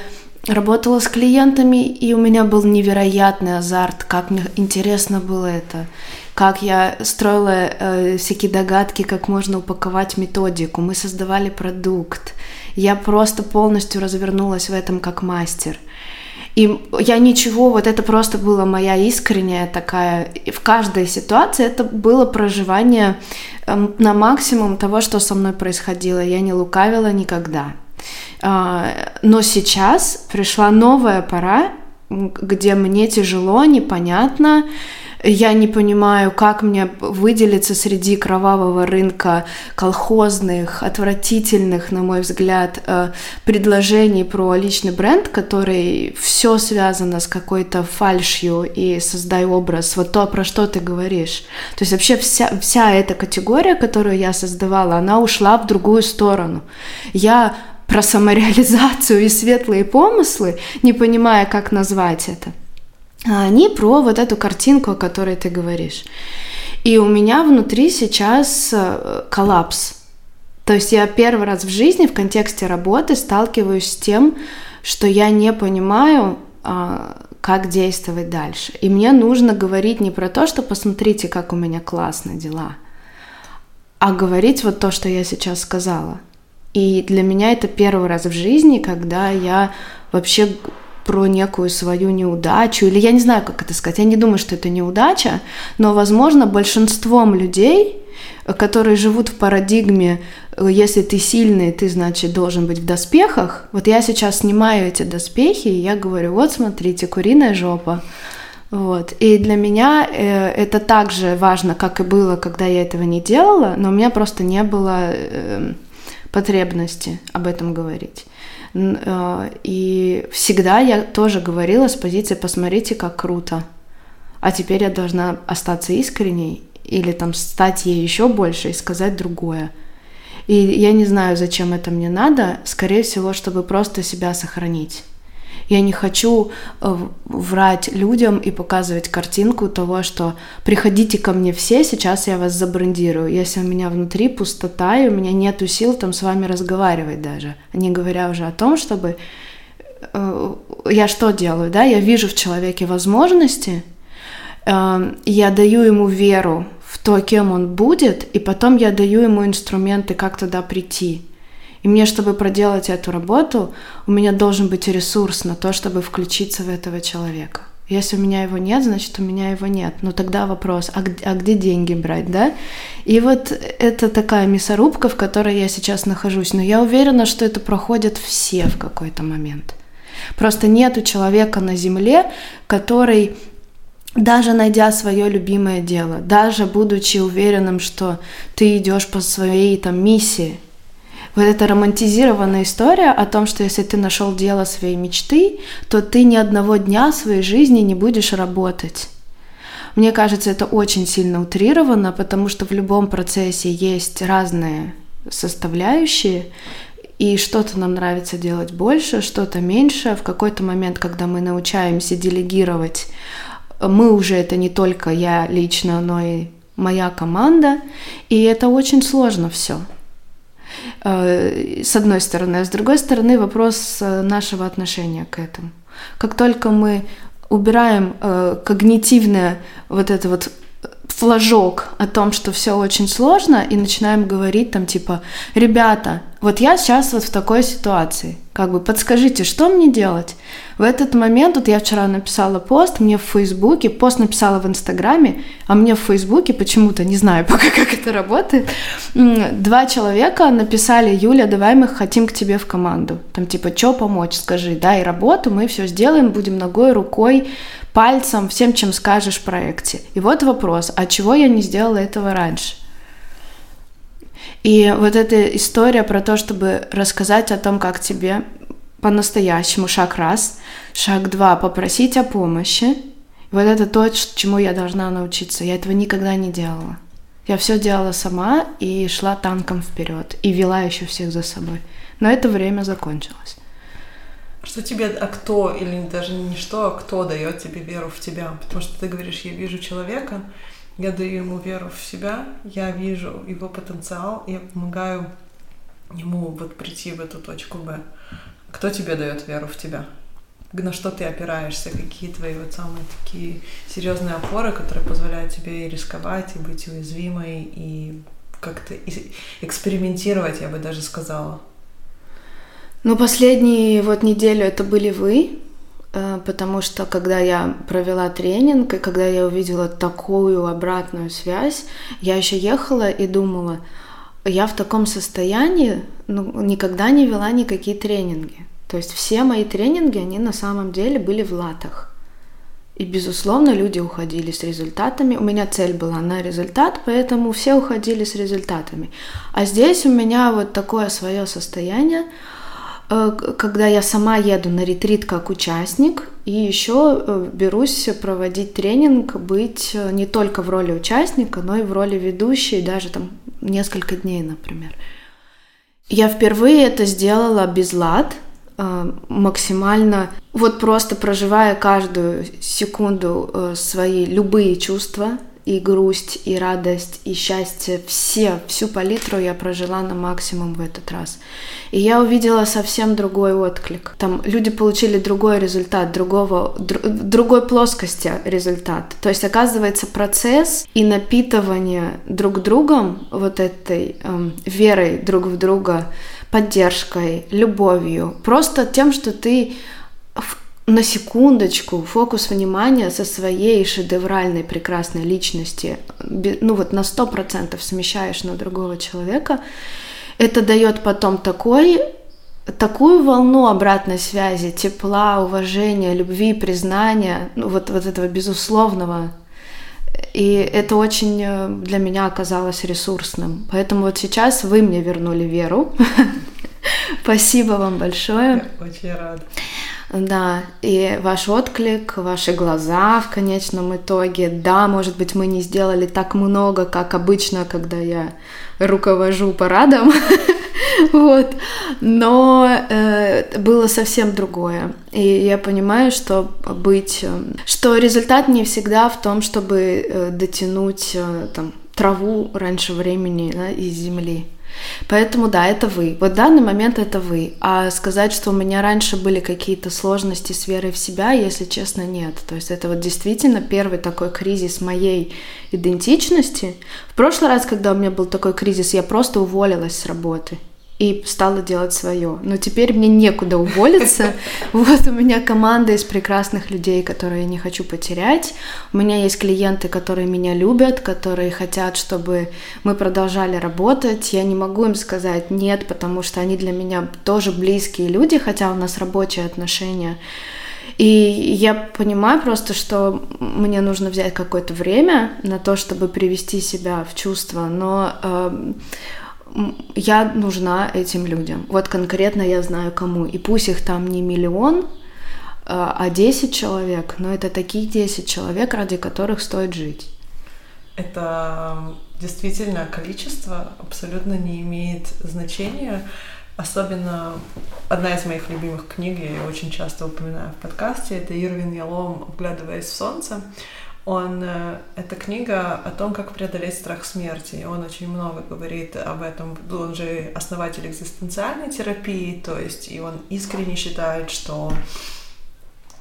работала с клиентами, и у меня был невероятный азарт, как мне интересно было это, как я строила э, всякие догадки, как можно упаковать методику, мы создавали продукт. Я просто полностью развернулась в этом как мастер. И я ничего, вот это просто была моя искренняя такая, в каждой ситуации это было проживание на максимум того, что со мной происходило, я не лукавила никогда. Но сейчас пришла новая пора, где мне тяжело, непонятно, Я не понимаю, как мне выделиться среди кровавого рынка колхозных, отвратительных, на мой взгляд, предложений про личный бренд, который все связано с какой-то фальшью и «создай образ», вот то, про что ты говоришь. То есть вообще вся, вся эта категория, которую я создавала, она ушла в другую сторону. Я про самореализацию и светлые помыслы, не понимая, как назвать это. А они про вот эту картинку, о которой ты говоришь. И у меня внутри сейчас коллапс. То есть я первый раз в жизни в контексте работы сталкиваюсь с тем, что я не понимаю, как действовать дальше. И мне нужно говорить не про то, что «посмотрите, как у меня классно дела», а говорить вот то, что я сейчас сказала. И для меня это первый раз в жизни, когда я вообще про некую свою неудачу, или я не знаю, как это сказать, я не думаю, что это неудача, но, возможно, большинством людей, которые живут в парадигме «если ты сильный, ты, значит, должен быть в доспехах», вот я сейчас снимаю эти доспехи, и я говорю: вот, смотрите, куриная жопа. Вот. И для меня это так же важно, как и было, когда я этого не делала, но у меня просто не было потребности об этом говорить. И всегда я тоже говорила с позиции «посмотрите, как круто», а теперь я должна остаться искренней или там стать ей еще больше и сказать другое. И я не знаю, зачем это мне надо, скорее всего, чтобы просто себя сохранить. Я не хочу врать людям и показывать картинку того, что «приходите ко мне все, сейчас я вас забрендирую», если у меня внутри пустота и у меня нету сил там с вами разговаривать даже, не говоря уже о том, чтобы... Я что делаю, да? Я вижу в человеке возможности, я даю ему веру в то, кем он будет, и потом я даю ему инструменты, как туда прийти. И мне, чтобы проделать эту работу, у меня должен быть ресурс на то, чтобы включиться в этого человека. Если у меня его нет, значит, у меня его нет. Но тогда вопрос, а где, а где деньги брать, да? И вот это такая мясорубка, в которой я сейчас нахожусь. Но я уверена, что это проходят все в какой-то момент. Просто нету человека на земле, который... Даже найдя свое любимое дело, даже будучи уверенным, что ты идешь по своей там миссии, вот эта романтизированная история о том, что если ты нашел дело своей мечты, то ты ни одного дня своей жизни не будешь работать. Мне кажется, это очень сильно утрировано, потому что в любом процессе есть разные составляющие, и что-то нам нравится делать больше, что-то меньше. В какой-то момент, когда мы научаемся делегировать, мы уже — это не только я лично, но и моя команда, и это очень сложно все. С одной стороны, а с другой стороны вопрос нашего отношения к этому. Как только мы убираем когнитивное вот это вот флажок о том, что все очень сложно, и начинаем говорить там типа: ребята, вот я сейчас вот в такой ситуации, как бы подскажите, что мне делать? В этот момент, вот я вчера написала пост, мне в Фейсбуке, пост написала в Инстаграме, а мне в Фейсбуке почему-то, не знаю пока, как это работает, два человека написали: Юля, давай мы хотим к тебе в команду, там типа, что помочь, скажи, дай работу, мы все сделаем, будем ногой, рукой, пальцем, всем, чем скажешь в проекте. И вот вопрос, а чего я не сделала этого раньше? И вот эта история про то, чтобы рассказать о том, как тебе по-настоящему, шаг раз, шаг два, попросить о помощи. Вот это то, чему я должна научиться. Я этого никогда не делала. Я все делала сама и шла танком вперед, и вела еще всех за собой. Но это время закончилось. Что тебе, а кто, или даже не что, а кто дает тебе веру в тебя? Потому что ты говоришь: я вижу человека, я даю ему веру в себя, я вижу его потенциал, я помогаю ему вот прийти в эту точку Б. Кто тебе дает веру в тебя? На что ты опираешься? Какие твои вот самые такие серьезные опоры, которые позволяют тебе и рисковать, и быть уязвимой, и как-то экспериментировать, я бы даже сказала? Ну, последние вот неделю это были вы, потому что когда я провела тренинг, и когда я увидела такую обратную связь, я еще ехала и думала: я в таком состоянии, ну, никогда не вела никакие тренинги. То есть все мои тренинги, они на самом деле были в латах. И, безусловно, люди уходили с результатами. У меня цель была на результат, поэтому все уходили с результатами. А здесь у меня вот такое свое состояние, когда я сама еду на ретрит как участник, и еще берусь проводить тренинг, быть не только в роли участника, но и в роли ведущей, даже там несколько дней, например. Я впервые это сделала без лад, максимально, вот просто проживая каждую секунду свои любые чувства, и грусть, и радость, и счастье, все, всю палитру я прожила на максимум в этот раз. И я увидела совсем другой отклик. Там люди получили другой результат, другого, др- другой плоскости результат. То есть, оказывается, процесс и напитывание друг другом, вот этой эм, верой друг в друга, поддержкой, любовью, просто тем, что ты на секундочку фокус внимания со своей шедевральной прекрасной личности, ну вот на сто процентов смещаешь на другого человека, это дает потом такой, такую волну обратной связи, тепла, уважения, любви, признания, ну вот, вот этого безусловного. И это очень для меня оказалось ресурсным. Поэтому вот сейчас вы мне вернули веру. Спасибо вам большое. Я очень рада. Да, и ваш отклик, ваши глаза в конечном итоге. Да, может быть, мы не сделали так много, как обычно, когда я руковожу парадом. Вот. Но э, было совсем другое. И я понимаю, что быть, что результат не всегда в том, чтобы дотянуть там, траву раньше времени, да, из земли. Поэтому да, это вы. Вот в данный момент это вы. А сказать, что у меня раньше были какие-то сложности с верой в себя, если честно, нет. То есть это вот действительно первый такой кризис моей идентичности. В прошлый раз, когда у меня был такой кризис, я просто уволилась с работы и стала делать свое. Но теперь мне некуда уволиться. Вот у меня команда из прекрасных людей, которые я не хочу потерять. У меня есть клиенты, которые меня любят, которые хотят, чтобы мы продолжали работать. Я не могу им сказать «нет», потому что они для меня тоже близкие люди, хотя у нас рабочие отношения. И я понимаю просто, что мне нужно взять какое-то время на то, чтобы привести себя в чувство, но... Э- я нужна этим людям. Вот конкретно я знаю кому. И пусть их там не миллион, а десять человек, но это такие десять человек, ради которых стоит жить. Это действительно количество абсолютно не имеет значения. Особенно одна из моих любимых книг, я ее очень часто упоминаю в подкасте, это Ирвин Ялом «Вглядываясь в солнце». Он, эта книга о том, как преодолеть страх смерти, и он очень много говорит об этом, он же основатель экзистенциальной терапии, то есть и он искренне считает, что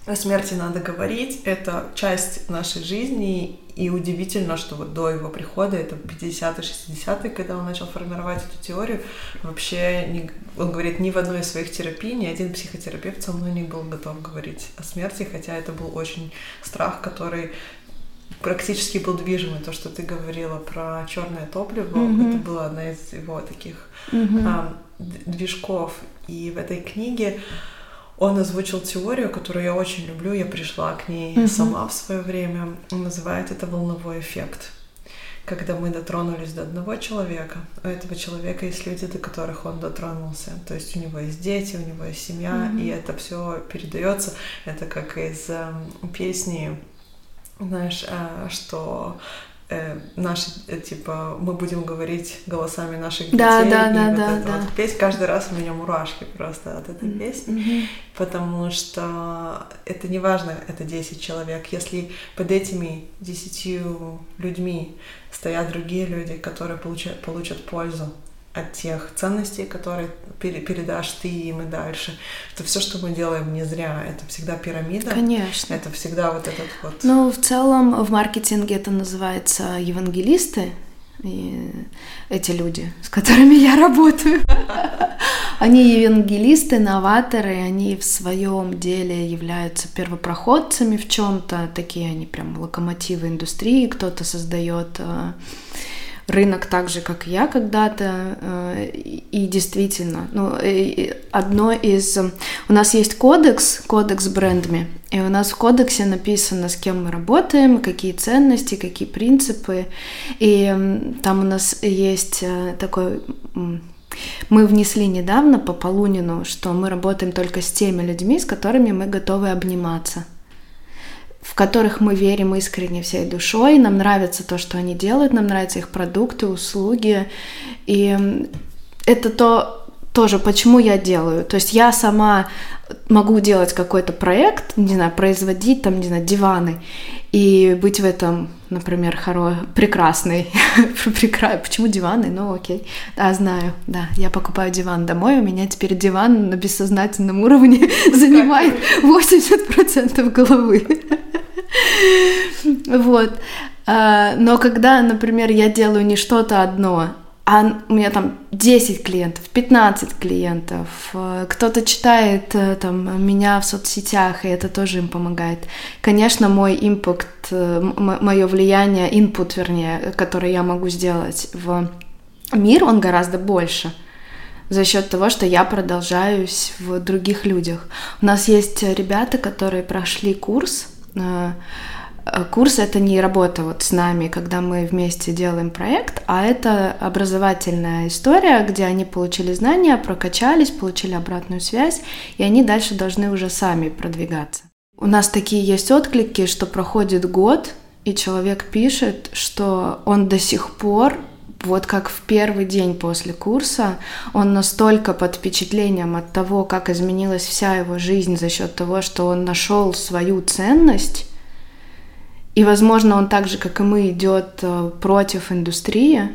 о смерти надо говорить, это часть нашей жизни, и удивительно, что вот до его прихода, это пятидесятые, шестидесятые, когда он начал формировать эту теорию, вообще, не, он говорит, ни в одной из своих терапий, ни один психотерапевт со мной не был готов говорить о смерти, хотя это был очень страх, который... практически был движимый, то, что ты говорила про черное топливо, mm-hmm. это была одна из его таких mm-hmm. а, движков. И в этой книге он озвучил теорию, которую я очень люблю, я пришла к ней mm-hmm. сама в свое время. Он называет это волновой эффект. Когда мы дотронулись до одного человека, у этого человека есть люди, до которых он дотронулся. То есть у него есть дети, у него есть семья, mm-hmm. и это все передается. Это как из э, песни. Знаешь, что наши, типа, мы будем говорить голосами наших да, детей, да, и да, вот да, эта да. вот песня, каждый раз у меня мурашки просто от этой песни, mm-hmm. потому что это не важно, это десять человек, если под этими десятью людьми стоят другие люди, которые получат, получат пользу от тех ценностей, которые передашь ты им и дальше. Это все, что мы делаем, не зря. Это всегда пирамида. Конечно. Это всегда вот этот вот... Ну, в целом, в маркетинге это называется евангелисты. И эти люди, с которыми я работаю. Они евангелисты, новаторы, они в своем деле являются первопроходцами в чем-то. Такие они прям локомотивы индустрии. Кто-то создает... рынок так же, как я когда-то, и действительно, ну, одно из... У нас есть кодекс, кодекс брендами, и у нас в кодексе написано, с кем мы работаем, какие ценности, какие принципы. И там у нас есть такой... Мы внесли недавно по Полунину, что мы работаем только с теми людьми, с которыми мы готовы обниматься, в которых мы верим искренне всей душой, нам нравится то, что они делают, нам нравятся их продукты, услуги. И это то, тоже, почему я делаю. То есть я сама могу делать какой-то проект, не знаю, производить там, не знаю, диваны, и быть в этом, например, хоро... прекрасной. Почему диваны? Ну, окей. Да, знаю, да. Я покупаю диван домой, у меня теперь диван на бессознательном уровне занимает восемьдесят процентов головы. Вот. Но когда, например, я делаю не что-то одно, а у меня там десять клиентов, пятнадцать клиентов, кто-то читает там меня в соцсетях, и это тоже им помогает. Конечно, мой импакт, м- мое влияние, инпут, вернее, который я могу сделать в мир, он гораздо больше за счет того, что я продолжаюсь в других людях. У нас есть ребята, которые прошли курс. Курс — это не работа вот с нами, когда мы вместе делаем проект, а это образовательная история, где они получили знания, прокачались, получили обратную связь, и они дальше должны уже сами продвигаться. У нас такие есть отклики, что проходит год, и человек пишет, что он до сих пор, вот как в первый день после курса, он настолько под впечатлением от того, как изменилась вся его жизнь за счет того, что он нашел свою ценность. И, возможно, он так же, как и мы, идет против индустрии.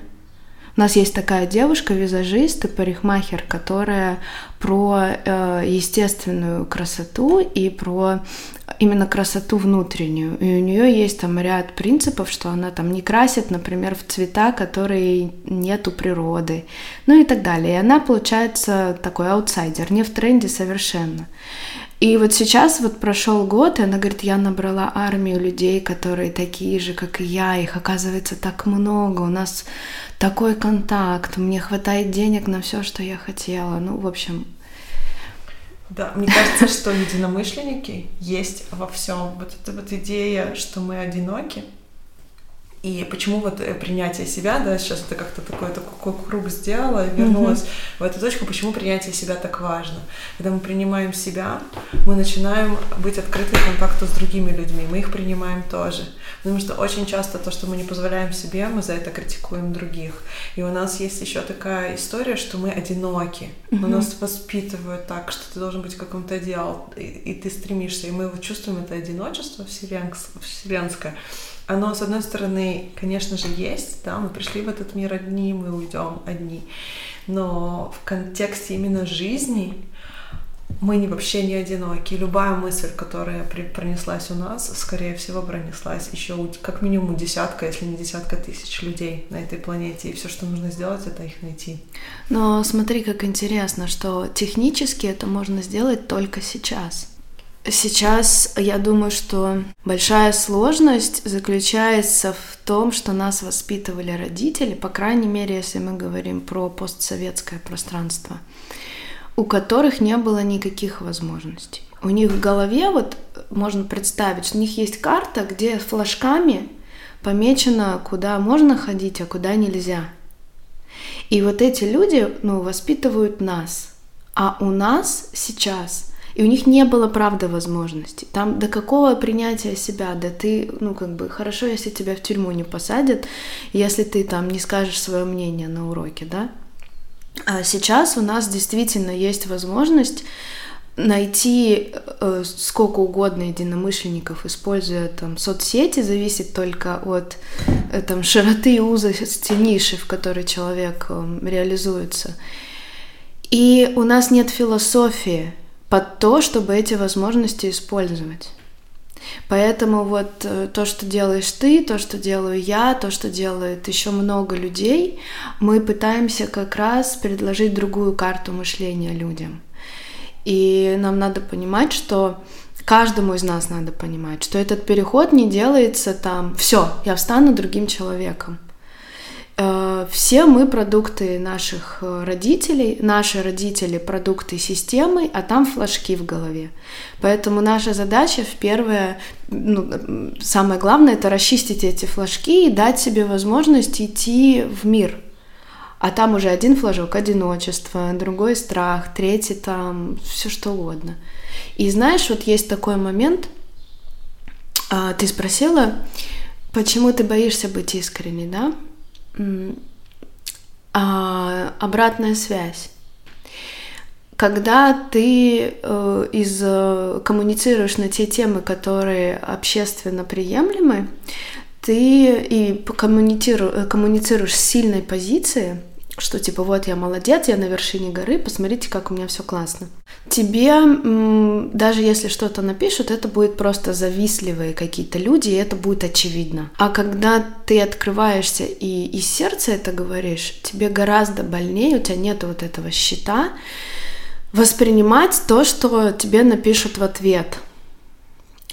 У нас есть такая девушка, визажист и парикмахер, которая про э, естественную красоту и про именно красоту внутреннюю. И у нее есть там ряд принципов, что она там не красит, например, в цвета, которые нет у природы, ну и так далее. И она, получается, такой аутсайдер, не в тренде совершенно. И вот сейчас вот прошел год, и она говорит, я набрала армию людей, которые такие же, как и я, их оказывается так много, у нас такой контакт, мне хватает денег на все, что я хотела, ну, в общем. Да, мне кажется, что единомышленники есть во всем. Вот эта вот идея, что мы одиноки, и почему вот принятие себя, да, сейчас ты как-то такой, такой круг сделала и вернулась mm-hmm. в эту точку, почему принятие себя так важно. Когда мы принимаем себя, мы начинаем быть открыты к контакту с другими людьми, мы их принимаем тоже. Потому что очень часто то, что мы не позволяем себе, мы за это критикуем других. И у нас есть еще такая история, что мы одиноки. Mm-hmm. Но нас воспитывают так, что ты должен быть в каком-то идеале, и, и ты стремишься. И мы вот чувствуем это одиночество вселенское. Оно, с одной стороны, конечно же, есть, да, мы пришли в этот мир одни, мы уйдем одни, но в контексте именно жизни мы вообще не одиноки. Любая мысль, которая пронеслась у нас, скорее всего, пронеслась еще как минимум десятка, если не десятка тысяч людей на этой планете, и все, что нужно сделать, это их найти. Но смотри, как интересно, что технически это можно сделать только сейчас. Сейчас я думаю, что большая сложность заключается в том, что нас воспитывали родители, по крайней мере, если мы говорим про постсоветское пространство, у которых не было никаких возможностей. У них в голове, вот можно представить, что у них есть карта, где флажками помечено, куда можно ходить, а куда нельзя. И вот эти люди, ну, воспитывают нас, а у нас сейчас... И у них не было, правда, возможности. Там до какого принятия себя, да ты, ну, как бы, хорошо, если тебя в тюрьму не посадят, если ты там не скажешь свое мнение на уроке, да? А сейчас у нас действительно есть возможность найти э, сколько угодно единомышленников, используя там соцсети, зависит только от э, там, широты и узости ниши, в которой человек э, реализуется. И у нас нет философии под то, чтобы эти возможности использовать. Поэтому вот то, что делаешь ты, то, что делаю я, то, что делает еще много людей, мы пытаемся как раз предложить другую карту мышления людям. И нам надо понимать, что каждому из нас надо понимать, что этот переход не делается там «все, я встану другим человеком». Все мы продукты наших родителей, наши родители продукты системы, а там флажки в голове. Поэтому наша задача в первое, ну, самое главное, это расчистить эти флажки и дать себе возможность идти в мир. А там уже один флажок — одиночество, другой — страх, третий — там все что угодно. И знаешь, вот есть такой момент, ты спросила, почему ты боишься быть искренней, да? А, обратная связь. Когда ты э, из, э, коммуницируешь на те темы, которые общественно приемлемы, ты и коммунициру, коммуницируешь с сильной позиции, что типа вот я молодец, я на вершине горы, посмотрите, как у меня все классно. Тебе, м, даже если что-то напишут, это будет просто завистливые какие-то люди, и это будет очевидно. А когда ты открываешься и из сердца это говоришь, тебе гораздо больнее, у тебя нет вот этого щита, воспринимать то, что тебе напишут в ответ.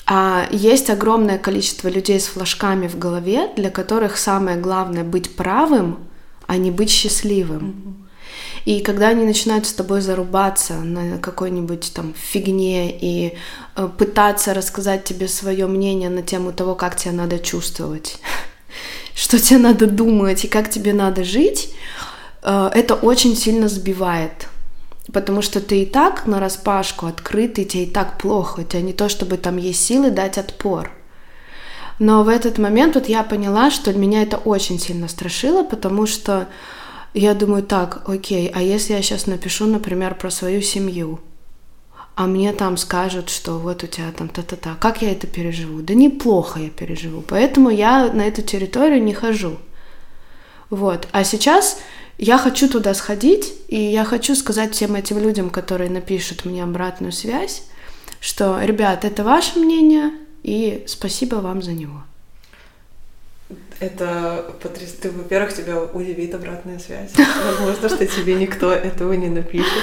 А есть огромное количество людей с флажками в голове, для которых самое главное — быть правым, а не быть счастливым. Mm-hmm. И когда они начинают с тобой зарубаться на какой-нибудь там фигне и э, пытаться рассказать тебе свое мнение на тему того, как тебе надо чувствовать, что тебе надо думать и как тебе надо жить, э, это очень сильно сбивает. Потому что ты и так нараспашку открытый, тебе и так плохо, у тебя не то чтобы там есть силы дать отпор. Но в этот момент вот я поняла, что меня это очень сильно страшило, потому что я думаю, так, окей, а если я сейчас напишу, например, про свою семью, а мне там скажут, что вот у тебя там та-та-та, как я это переживу? Да неплохо я переживу, поэтому я на эту территорию не хожу. Вот, а сейчас я хочу туда сходить, и я хочу сказать всем этим людям, которые напишут мне обратную связь, что, ребят, это ваше мнение, и спасибо вам за него. Это потрясающе. Ты, во-первых, тебя удивит обратная связь. Возможно, что тебе никто этого не напишет.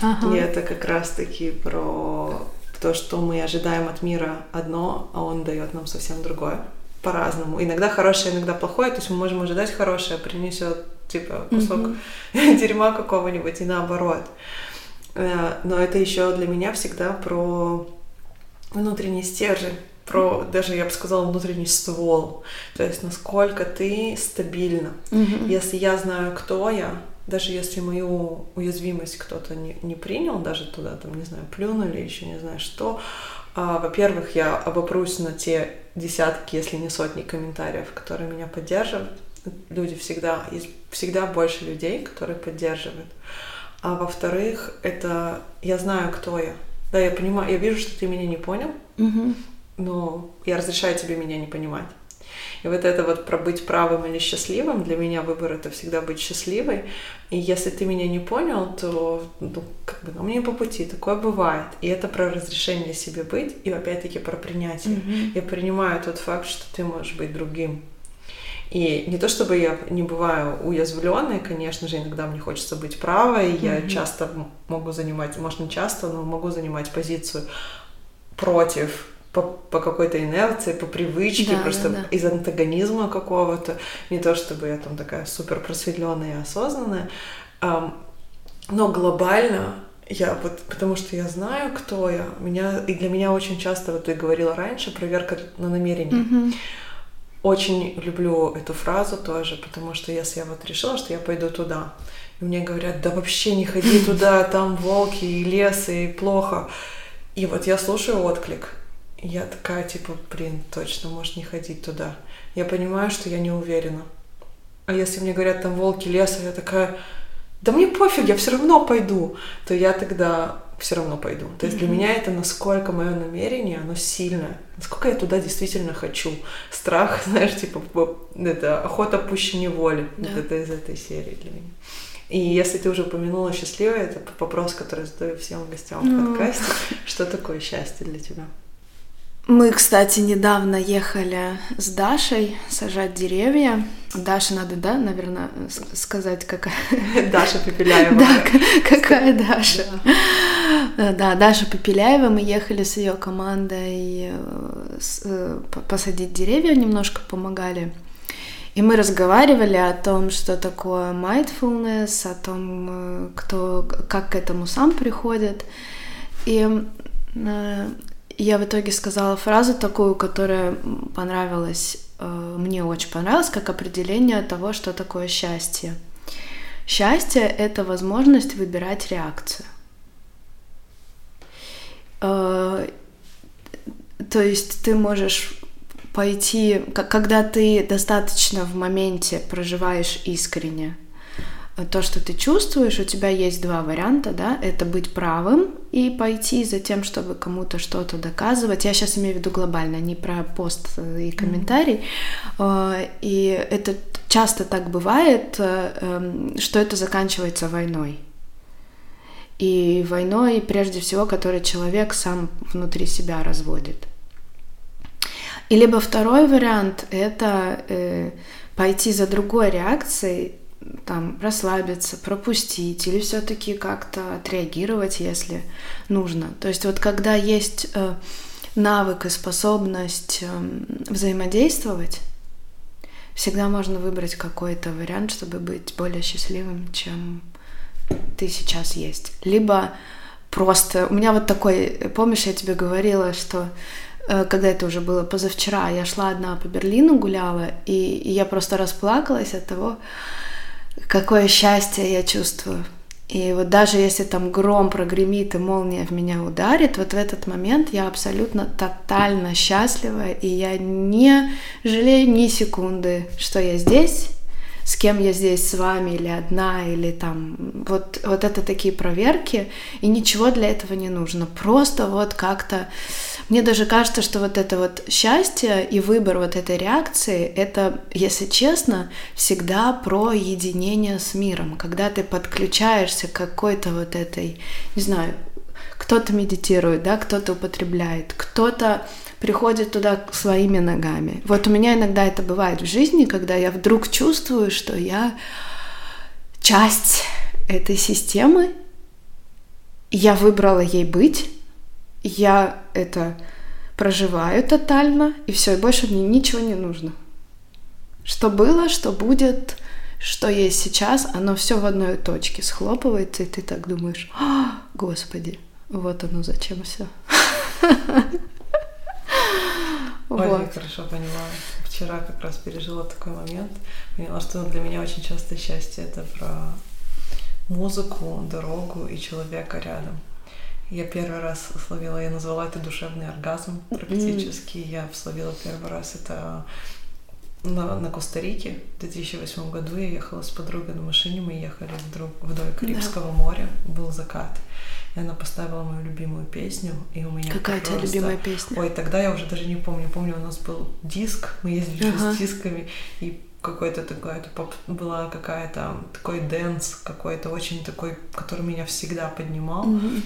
Ага. И это как раз-таки про то, что мы ожидаем от мира одно, а он дает нам совсем другое. По-разному. Иногда хорошее, иногда плохое. То есть мы можем ожидать хорошее, принесет типа кусок mm-hmm. дерьма какого-нибудь, и наоборот. Но это еще для меня всегда про внутренний стержень, про, даже я бы сказала, внутренний ствол. То есть насколько ты стабильна. Mm-hmm. Если я знаю, кто я, даже если мою уязвимость кто-то не, не принял, даже туда, там, не знаю, плюнули, еще не знаю что, а, во-первых, я обопрусь на те десятки, если не сотни комментариев, которые меня поддерживают. Люди всегда, есть всегда больше людей, которые поддерживают. А во-вторых, это я знаю, кто я. Да, я понимаю, я вижу, что ты меня не понял, mm-hmm. но я разрешаю тебе меня не понимать. И вот это вот про быть правым или счастливым, для меня выбор — это всегда быть счастливой. И если ты меня не понял, то ну, как бы, ну, мне по пути, такое бывает. И это про разрешение себе быть и опять-таки про принятие. Mm-hmm. Я принимаю тот факт, что ты можешь быть другим. И не то чтобы я не бываю уязвленной, конечно же, иногда мне хочется быть правой, mm-hmm. я часто могу занимать, может не часто, но могу занимать позицию против, по, по какой-то инерции, по привычке, да, просто да, да. из антагонизма какого-то, не то чтобы я там такая супер просветленная и осознанная, но глобально я вот, потому что я знаю, кто я, меня, и для меня очень часто, вот ты говорила раньше, проверка на намерение. Mm-hmm. Очень люблю эту фразу тоже, потому что если я вот решила, что я пойду туда, и мне говорят, да вообще не ходи туда, там волки и лес, и плохо. И вот я слушаю отклик, и я такая типа, блин, точно, можешь не ходить туда. Я понимаю, что я не уверена. А если мне говорят, там волки, лес, я такая, да мне пофиг, я все равно пойду, то я тогда... все равно пойду. То есть mm-hmm. для меня это насколько мое намерение, оно сильное. Насколько я туда действительно хочу. Страх, знаешь, типа, это охота пуще неволи. Yeah. Вот это из этой серии для меня. И если ты уже упомянула счастливое, это вопрос, который задаю всем гостям mm-hmm. в подкасте. Что такое счастье для тебя? Мы, кстати, недавно ехали с Дашей сажать деревья. Даше надо, да, наверное, сказать, какая... Даша Попеляева. Да, какая Даша. Да. да, Даша Попеляева. Мы ехали с ее командой посадить деревья, немножко помогали. И мы разговаривали о том, что такое mindfulness, о том, кто, как к этому сам приходит. И э, я в итоге сказала фразу такую, которая понравилась, э, мне очень понравилась, как определение того, что такое счастье. Счастье — это возможность выбирать реакцию. Э, то есть ты можешь пойти, когда ты достаточно в моменте проживаешь искренне то, что ты чувствуешь, у тебя есть два варианта, да, это быть правым и пойти за тем, чтобы кому-то что-то доказывать. Я сейчас имею в виду глобально, не про пост и комментарий. Mm-hmm. И это часто так бывает, что это заканчивается войной. И войной, прежде всего, которую человек сам внутри себя разводит. И либо второй вариант — это э, пойти за другой реакцией, там, расслабиться, пропустить или все-таки как-то отреагировать, если нужно. То есть вот когда есть э, навык и способность э, взаимодействовать, всегда можно выбрать какой-то вариант, чтобы быть более счастливым, чем ты сейчас есть. Либо просто... У меня вот такой... Помнишь, я тебе говорила, что... Когда это уже было позавчера, я шла одна по Берлину, гуляла, и, и я просто расплакалась от того, какое счастье я чувствую. И вот даже если там гром прогремит и молния в меня ударит, вот в этот момент я абсолютно тотально счастлива, и я не жалею ни секунды, что я здесь, с кем я здесь, с вами или одна, или там... Вот, вот это такие проверки, и ничего для этого не нужно. Просто вот как-то... Мне даже кажется, что вот это вот счастье и выбор вот этой реакции, это, если честно, всегда про единение с миром. Когда ты подключаешься к какой-то вот этой, не знаю, кто-то медитирует, да, кто-то употребляет, кто-то приходит туда своими ногами. Вот у меня иногда это бывает в жизни, когда я вдруг чувствую, что я часть этой системы, я выбрала ей быть, я это проживаю тотально, и все, и больше мне ничего не нужно. Что было, что будет, что есть сейчас, оно все в одной точке схлопывается, и ты так думаешь: «А, Господи, вот оно зачем все». Очень хорошо понимаю. Вчера как раз пережила такой момент, поняла, что для меня очень часто счастье — это про музыку, дорогу и человека рядом. Я первый раз словила, я назвала это душевный оргазм практически. Mm-hmm. Я словила первый раз это на, на Коста-Рике в две тысячи восьмом году. Я ехала с подругой на машине, мы ехали вдруг, вдоль Карибского yeah. моря, был закат. И она поставила мою любимую песню, и у меня Какая просто... у тебя любимая песня? Ой, тогда я уже даже не помню. Помню, у нас был диск, мы ездили uh-huh. с дисками, и какой-то такой, это поп... была какая-то такой дэнс, какой-то очень такой, который меня всегда поднимал. Mm-hmm.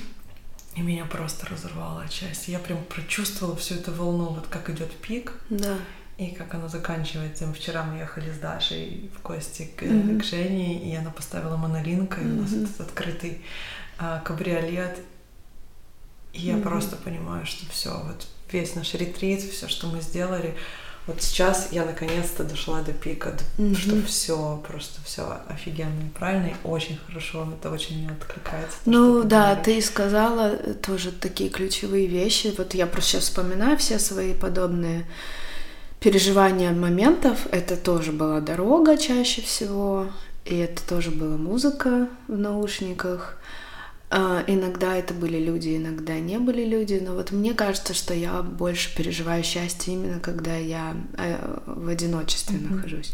И меня просто разорвало от счастья. Я прям прочувствовала всю эту волну, вот как идет пик, да. и как она заканчивается. Вчера мы ехали с Дашей в гости к, mm-hmm. к Жене, и она поставила Монолинка, и mm-hmm. у нас этот открытый а, кабриолет. И я mm-hmm. просто понимаю, что все, вот весь наш ретрит, все, что мы сделали, вот сейчас я наконец-то дошла до пика, mm-hmm. что все, просто все офигенно и правильно, и очень хорошо, это очень мне откликается. То, ну да, ты, ты сказала тоже такие ключевые вещи, вот я просто сейчас вспоминаю все свои подобные переживания моментов, это тоже была дорога чаще всего, и это тоже была музыка в наушниках. Иногда это были люди, иногда не были люди, но вот мне кажется, что я больше переживаю счастье именно когда я в одиночестве mm-hmm. нахожусь,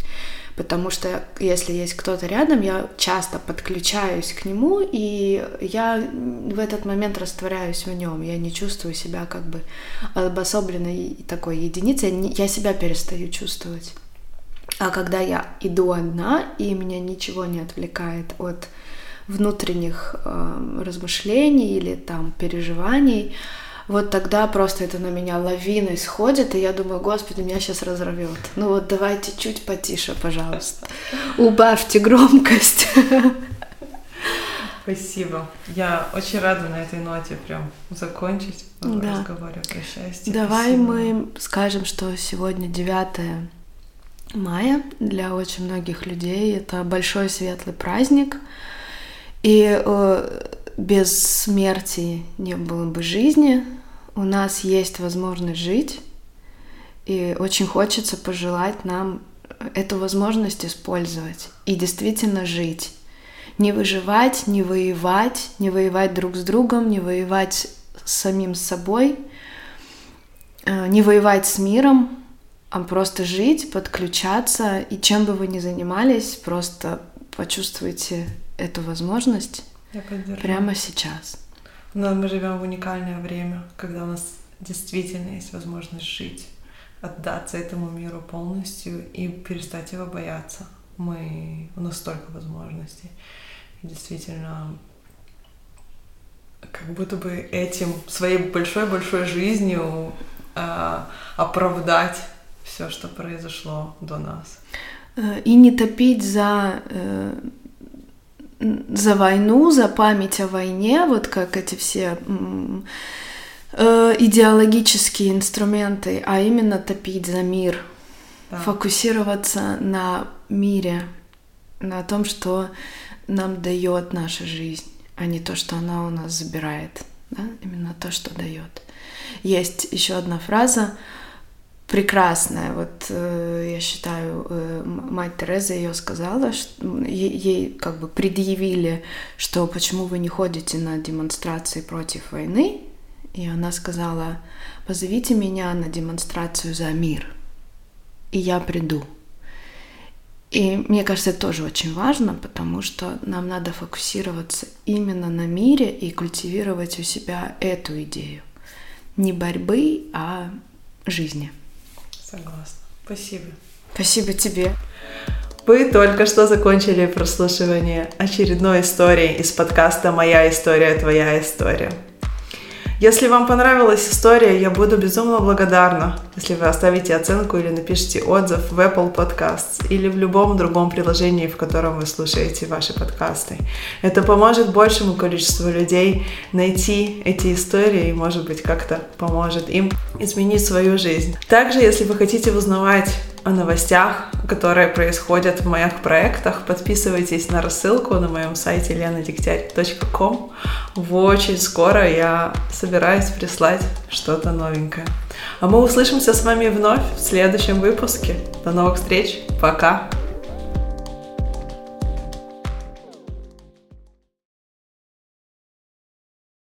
потому что если есть кто-то рядом, я часто подключаюсь к нему, и я в этот момент растворяюсь в нем, я не чувствую себя как бы обособленной такой единицей, я себя перестаю чувствовать. А когда я иду одна, и меня ничего не отвлекает от внутренних э, размышлений или там переживаний, вот тогда просто это на меня лавиной сходит, и я думаю: Господи, меня сейчас разорвет. Ну вот давайте чуть потише, пожалуйста. Убавьте громкость. Спасибо. Я очень рада на этой ноте прям закончить да. разговор про счастье. Давай Спасибо. Мы скажем, что сегодня девятое мая для очень многих людей. Это большой светлый праздник. И э, без смерти не было бы жизни. У нас есть возможность жить. И очень хочется пожелать нам эту возможность использовать. И действительно жить. Не выживать, не воевать, не воевать друг с другом, не воевать с самим собой, не воевать с миром, а просто жить, подключаться. И чем бы вы ни занимались, просто почувствуйте эту возможность прямо сейчас. Но мы живем в уникальное время, когда у нас действительно есть возможность жить, отдаться этому миру полностью и перестать его бояться. Мы... У нас столько возможностей. И действительно, как будто бы этим, своей большой-большой жизнью э, оправдать все, что произошло до нас. И не топить за, э, за войну, за память о войне, вот как эти все э, идеологические инструменты, а именно топить за мир. Да. Фокусироваться на мире, на том, что нам дает наша жизнь, а не то, что она у нас забирает, да? Именно то, что дает. Есть еще одна фраза прекрасная, вот э, я считаю, э, мать Тереза ее сказала, что, е- ей как бы предъявили, что почему вы не ходите на демонстрации против войны, и она сказала: позовите меня на демонстрацию за мир, и я приду. И мне кажется, это тоже очень важно, потому что нам надо фокусироваться именно на мире и культивировать у себя эту идею. Не борьбы, а жизни. Согласна. Спасибо. Спасибо тебе. Вы только что закончили прослушивание очередной истории из подкаста «Моя история, твоя история». Если вам понравилась история, я буду безумно благодарна, если вы оставите оценку или напишите отзыв в Apple Podcasts или в любом другом приложении, в котором вы слушаете ваши подкасты. Это поможет большему количеству людей найти эти истории и, может быть, как-то поможет им изменить свою жизнь. Также, если вы хотите узнавать о новостях, которые происходят в моих проектах, подписывайтесь на рассылку на моем сайте ленадегтярь точка ком. Очень скоро я собираюсь прислать что-то новенькое. А мы услышимся с вами вновь в следующем выпуске. До новых встреч. Пока!